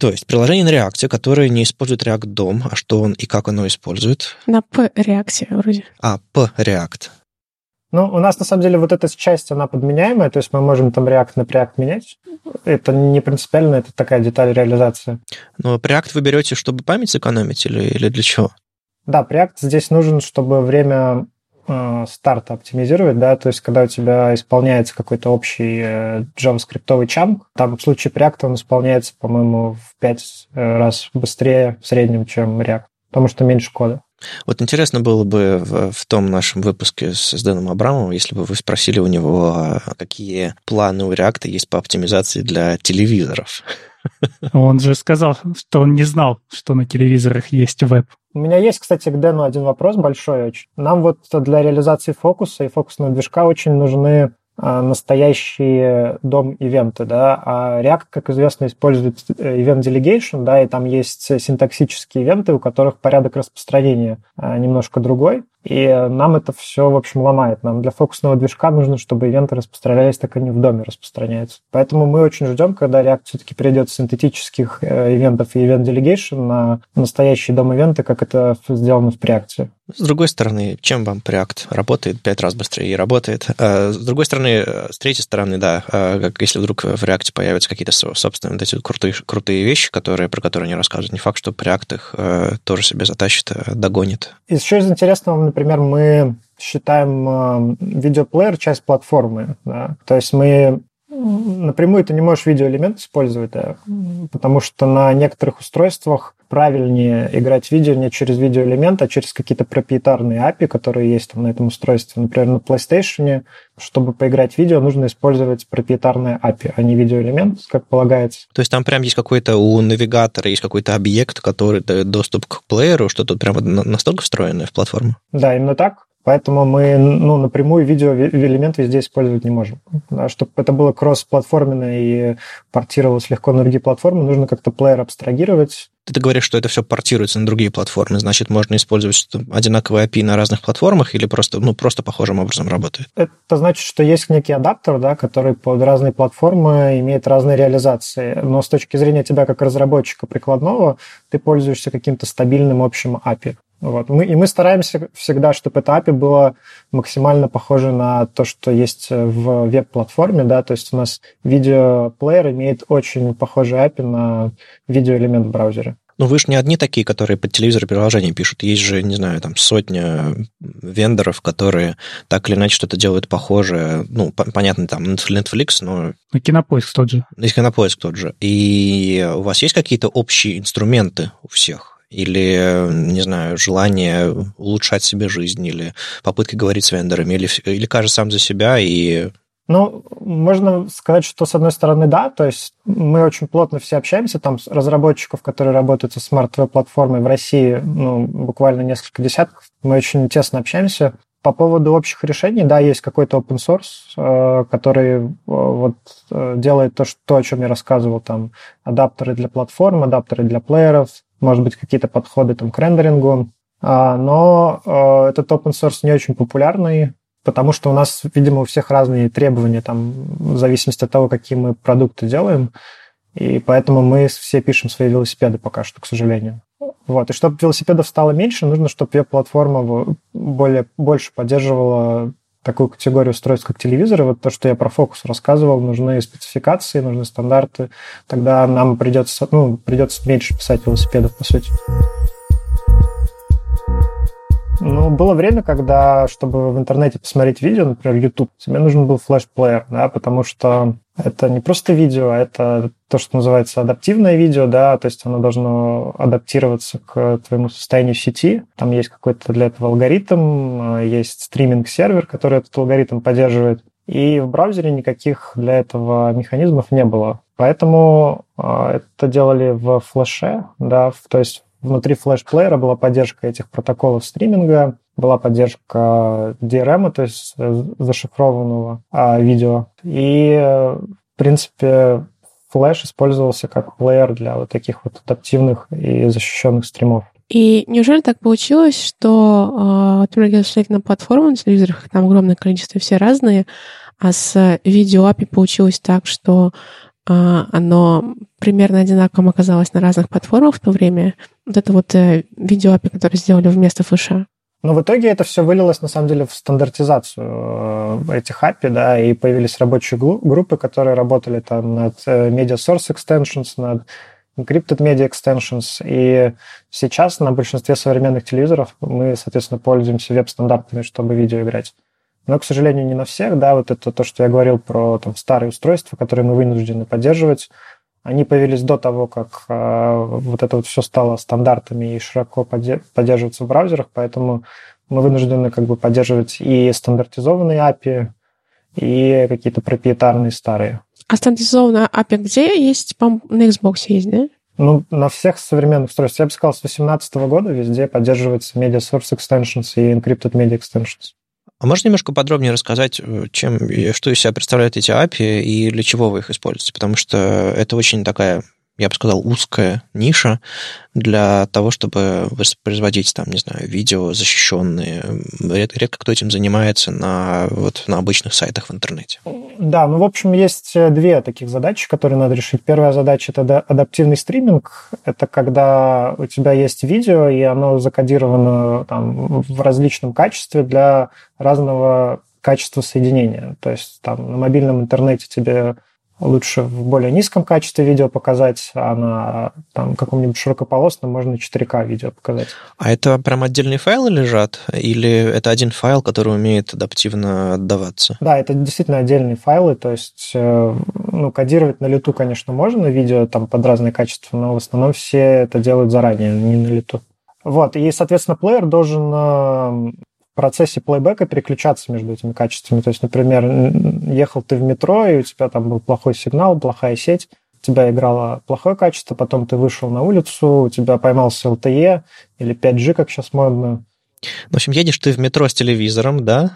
То есть приложение на React, которое не использует React DOM, а что он и как оно использует? На P-React вроде. P-React. Ну, у нас, на самом деле, вот эта часть, она подменяемая, то есть мы можем там React на Preact менять. Это не принципиально, это такая деталь реализации. Но Preact вы берете, чтобы память сэкономить или для чего? Да, Preact здесь нужен, чтобы время старта оптимизировать, да, то есть когда у тебя исполняется какой-то общий JavaScript-овый чанк, там в случае Preact он исполняется, по-моему, в 5 раз быстрее в среднем, чем React, потому что меньше кода. Вот интересно было бы в том нашем выпуске с Дэном Абрамовым, если бы вы спросили у него, какие планы у React есть по оптимизации для телевизоров. Он же сказал, что он не знал, что на телевизорах есть веб. У меня есть, кстати, к Дэну один вопрос большой очень. Нам вот для реализации фокуса и фокусного движка очень нужны настоящие DOM-ивенты, да, а React, как известно, использует event delegation, да, и там есть синтаксические ивенты, у которых порядок распространения немножко другой, и нам это все, в общем, ломает. Нам для фокусного движка нужно, чтобы ивенты распространялись, так и не в доме распространяются. Поэтому мы очень ждем, когда React все-таки перейдет с синтетических ивентов и event delegation на настоящие DOM-ивенты, как это сделано в Preact. С другой стороны, чем вам Preact работает? 5 раз быстрее работает. С другой стороны, с третьей стороны, да, как если вдруг в React появятся какие-то собственные вот эти крутые вещи, про которые они рассказывают, не факт, что Preact их тоже себе затащит, догонит. Еще из интересного, например, мы считаем видеоплеер часть платформы. Да? То есть мы напрямую ты не можешь видеоэлемент использовать, да? Потому что на некоторых устройствах правильнее играть видео не через видеоэлемент, а через какие-то проприетарные API, которые есть там на этом устройстве. Например, на PlayStation, чтобы поиграть в видео, нужно использовать проприетарное API, а не видеоэлемент, как полагается. То есть там прям есть какой-то у навигатора, есть какой-то объект, который дает доступ к плееру, что тут прямо настолько встроено в платформу? Да, именно так. Поэтому мы напрямую видеоэлемент везде использовать не можем. Да, чтобы это было кросс-платформенно и портировалось легко на другие платформы, нужно как-то плеер абстрагировать. Ты говоришь, что это все портируется на другие платформы, значит, можно использовать одинаковые API на разных платформах или просто похожим образом работает? Это значит, что есть некий адаптер, да, который под разные платформы имеет разные реализации, но с точки зрения тебя как разработчика прикладного ты пользуешься каким-то стабильным общим API. Вот. Мы стараемся всегда, чтобы это API было максимально похоже на то, что есть в веб-платформе, да, то есть у нас видеоплеер имеет очень похожий API на видеоэлемент в браузере. Ну, вы же не одни такие, которые под телевизор приложения пишут. Есть же, не знаю, там сотня вендоров, которые так или иначе что-то делают похожее. Ну, понятно, там Netflix, но... И Кинопоиск тот же. И Кинопоиск тот же. И у вас есть какие-то общие инструменты у всех? Или, не знаю, желание улучшать себе жизнь, или попытки говорить с вендорами, или каждый сам за себя и... Ну, можно сказать, что с одной стороны, да, то есть мы очень плотно все общаемся, там разработчиков, которые работают со смарт-веб-платформой в России, буквально несколько десятков, мы очень тесно общаемся. По поводу общих решений, да, есть какой-то open source, который вот делает то, о чем я рассказывал, там, адаптеры для платформ, адаптеры для плееров, может быть, какие-то подходы там, к рендерингу. но этот open source не очень популярный, потому что у нас, видимо, у всех разные требования, там, в зависимости от того, какие мы продукты делаем, и поэтому мы все пишем свои велосипеды пока что, к сожалению. Вот. И чтобы велосипедов стало меньше, нужно, чтобы веб-платформа больше поддерживала такую категорию устройств, как телевизоры. Вот то, что я про фокус рассказывал, нужны спецификации, нужны стандарты. Тогда нам придется меньше писать велосипедов, по сути. Ну, было время, когда, чтобы в интернете посмотреть видео, например, YouTube, тебе нужен был флеш-плеер, да, потому что это не просто видео, а это то, что называется адаптивное видео, да, то есть оно должно адаптироваться к твоему состоянию сети. Там есть какой-то для этого алгоритм, есть стриминг-сервер, который этот алгоритм поддерживает. И в браузере никаких для этого механизмов не было. Поэтому это делали в флеше, да, то есть внутри флеш-плеера была поддержка этих протоколов стриминга, была поддержка DRM, то есть зашифрованного видео. И, в принципе, флеш использовался как плеер для вот таких вот адаптивных и защищенных стримов. И неужели так получилось, что многие шли на платформу на телевизорах, там огромное количество, все разные, а с видео API получилось так, что оно примерно одинаковым оказалось на разных платформах в то время? Вот это вот видео API, которое сделали вместо флеша. Но в итоге это все вылилось, на самом деле, в стандартизацию этих API, да, и появились рабочие группы, которые работали там над Media Source Extensions, над Encrypted Media Extensions, и сейчас на большинстве современных телевизоров мы, соответственно, пользуемся веб-стандартами, чтобы видео играть. Но, к сожалению, не на всех, да, вот это то, что я говорил про там старые устройства, которые мы вынуждены поддерживать. Они появились до того, как вот это вот все стало стандартами и широко поддерживаться в браузерах, поэтому мы вынуждены как бы поддерживать и стандартизованные API, и какие-то проприетарные старые. А стандартизованная API где есть? На Xbox есть, да? Ну, на всех современных устройствах. Я бы сказал, с 2018 года везде поддерживаются Media Source Extensions и Encrypted Media Extensions. А можно немножко подробнее рассказать, что из себя представляют эти API и для чего вы их используете? Потому что это очень такая, я бы сказал, узкая ниша для того, чтобы воспроизводить, там, не знаю, видео защищенные. Редко кто этим занимается на обычных сайтах в интернете. Да, ну, в общем, есть две таких задачи, которые надо решить. Первая задача – это адаптивный стриминг. Это когда у тебя есть видео, и оно закодировано там в различном качестве для разного качества соединения. То есть там на мобильном интернете тебе лучше в более низком качестве видео показать, а на там каком-нибудь широкополосном можно 4К видео показать. А это прям отдельные файлы лежат? Или это один файл, который умеет адаптивно отдаваться? Да, это действительно отдельные файлы. То есть, кодировать на лету, конечно, можно видео там под разные качества, но в основном все это делают заранее, не на лету. Вот, и, соответственно, плеер должен в процессе плейбека переключаться между этими качествами. То есть, например, ехал ты в метро, и у тебя там был плохой сигнал, плохая сеть, у тебя играло плохое качество, потом ты вышел на улицу, у тебя поймался LTE или 5G, как сейчас модно. В общем, едешь ты в метро с телевизором, да?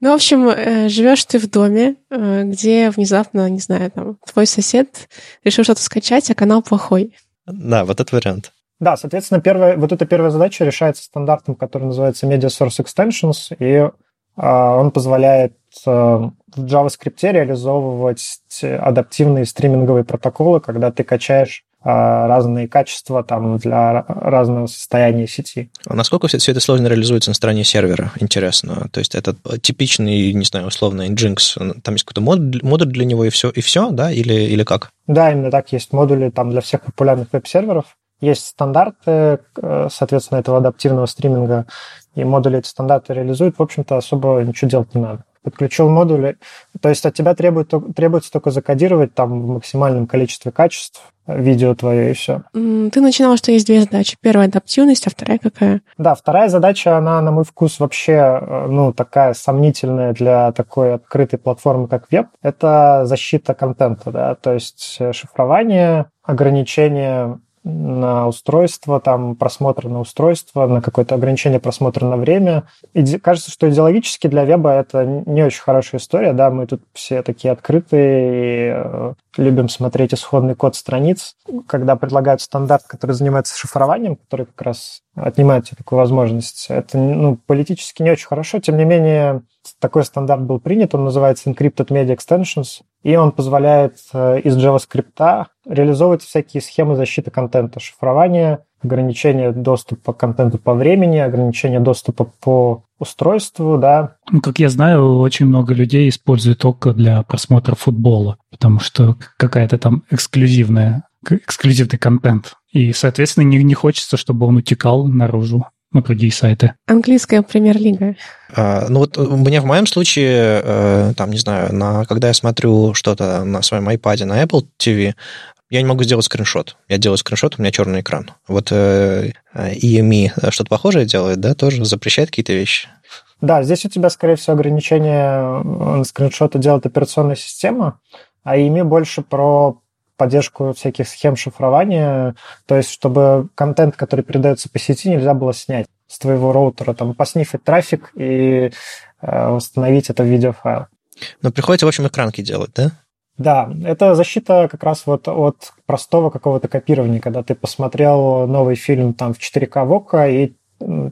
Ну, в общем, живешь ты в доме, где внезапно, не знаю, там, твой сосед решил что-то скачать, а канал плохой. Да, вот этот вариант. Да, соответственно, эта первая задача решается стандартом, который называется Media Source Extensions, и он позволяет в JavaScript реализовывать адаптивные стриминговые протоколы, когда ты качаешь разные качества там, для разного состояния сети. А насколько все это сложно реализуется на стороне сервера? Интересно. То есть это типичный, не знаю, условно, Nginx. Там есть какой-то модуль для него, и все, да? Или как? Да, именно так. Есть модули там, для всех популярных веб-серверов. Есть стандарты, соответственно, этого адаптивного стриминга, и модули эти стандарты реализуют. В общем-то, особо ничего делать не надо. Подключил модули. То есть от тебя требуется только закодировать там в максимальном количестве качеств видео твое, и все. Ты начинал, что есть две задачи. Первая – адаптивность, а вторая какая? Да, вторая задача, она, на мой вкус, вообще такая сомнительная для такой открытой платформы, как веб. Это защита контента, да, то есть шифрование, ограничение на устройство, там просмотр на устройство, на какое-то ограничение просмотра на время. И кажется, что идеологически для веба это не очень хорошая история, да, мы тут все такие открытые, любим смотреть исходный код страниц. Когда предлагают стандарт, который занимается шифрованием, который как раз отнимает тебе такую возможность, это, ну, политически не очень хорошо. Тем не менее, такой стандарт был принят, он называется Encrypted Media Extensions, и он позволяет из JavaScript реализовывать всякие схемы защиты контента, шифрование, ограничение доступа к контенту по времени, ограничение доступа по устройству, да. Ну, как я знаю, очень много людей используют Okko для просмотра футбола, потому что какая-то там эксклюзивный контент. И, соответственно, не хочется, чтобы он утекал наружу на другие сайты. Английская премьер-лига. Ну вот у меня в моем случае, там, не знаю, когда я смотрю что-то на своем iPad, на Apple TV, я не могу сделать скриншот. Я делаю скриншот, у меня черный экран. Вот EMI что-то похожее делает, да, тоже запрещает какие-то вещи. Да, здесь у тебя, скорее всего, ограничение на скриншоты делает операционная система, а EMI больше про поддержку всяких схем шифрования, то есть чтобы контент, который передается по сети, нельзя было снять с твоего роутера, там, поснифить трафик и восстановить это в видеофайл. Но приходится, в общем, экранки делать, да? Да, это защита как раз вот от простого какого-то копирования, когда ты посмотрел новый фильм там в 4К в Okko, и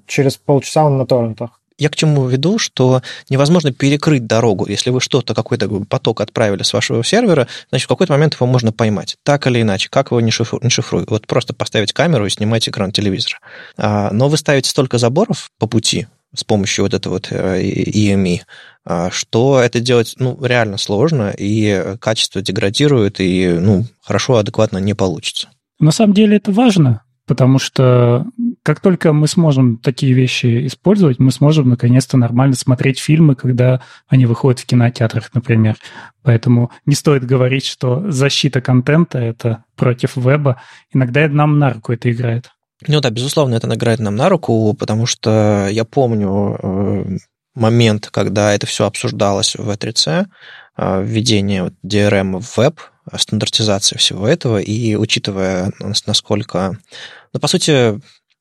через полчаса он на торрентах. Я к чему веду, что невозможно перекрыть дорогу. Если вы что-то, какой-то поток отправили с вашего сервера, значит, в какой-то момент его можно поймать. Так или иначе, как его не шифруй. Вот просто поставить камеру и снимать экран телевизора. Но вы ставите столько заборов по пути с помощью вот этого вот EMI, что это делать, ну, реально сложно, и качество деградирует, и, ну, хорошо, адекватно не получится. На самом деле это важно, потому что как только мы сможем такие вещи использовать, мы сможем наконец-то нормально смотреть фильмы, когда они выходят в кинотеатрах, например. Поэтому не стоит говорить, что защита контента – это против веба. Иногда нам на руку это играет. Ну да, безусловно, это играет нам на руку, потому что я помню момент, когда это все обсуждалось в V3C, введение DRM в веб, стандартизация всего этого, и учитывая, насколько... Ну, по сути,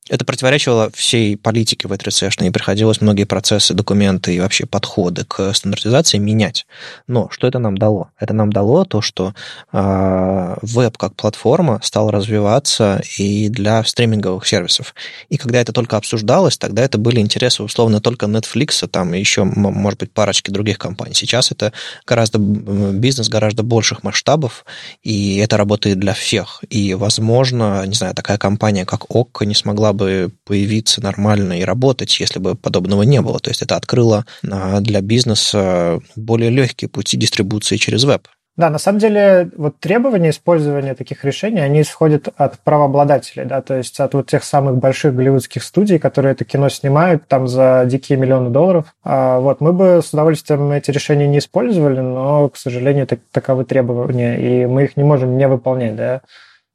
это противоречило всей политике V3C-шной, и приходилось многие процессы, документы и вообще подходы к стандартизации менять. Но что это нам дало? Это нам дало то, что веб как платформа стал развиваться и для стриминговых сервисов. И когда это только обсуждалось, тогда это были интересы условно только Netflix, там еще, может быть, парочки других компаний. Сейчас это гораздо бизнес гораздо больших масштабов, и это работает для всех. И, возможно, не знаю, такая компания, как Okko, не смогла бы появиться нормально и работать, если бы подобного не было. То есть это открыло для бизнеса более легкие пути дистрибуции через веб. Да, на самом деле вот требования использования таких решений, они исходят от правообладателей, да, то есть от вот тех самых больших голливудских студий, которые это кино снимают там за дикие миллионы долларов. Вот, мы бы с удовольствием эти решения не использовали, но, к сожалению, таковы требования, и мы их не можем не выполнять, да.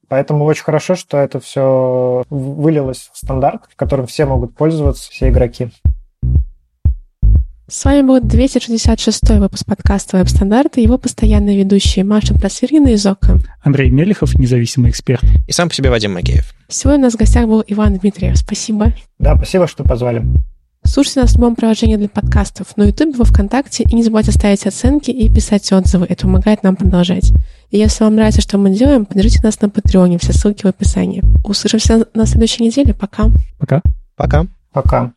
Поэтому очень хорошо, что это все вылилось в стандарт, в котором все могут пользоваться, все игроки. С вами был 266-й выпуск подкаста «Веб-стандарты», его постоянные ведущие Маша Просвирнина из Okko, Андрей Мелихов, независимый эксперт, и сам по себе Вадим Макеев. Сегодня у нас в гостях был Иван Дмитриев. Спасибо. Да, спасибо, что позвали. Слушайте нас в любом приложении для подкастов, на YouTube, во ВКонтакте, и не забывайте ставить оценки и писать отзывы, это помогает нам продолжать. И если вам нравится, что мы делаем, поддержите нас на Патреоне, все ссылки в описании. Услышимся на следующей неделе, пока. Пока. Пока. Пока.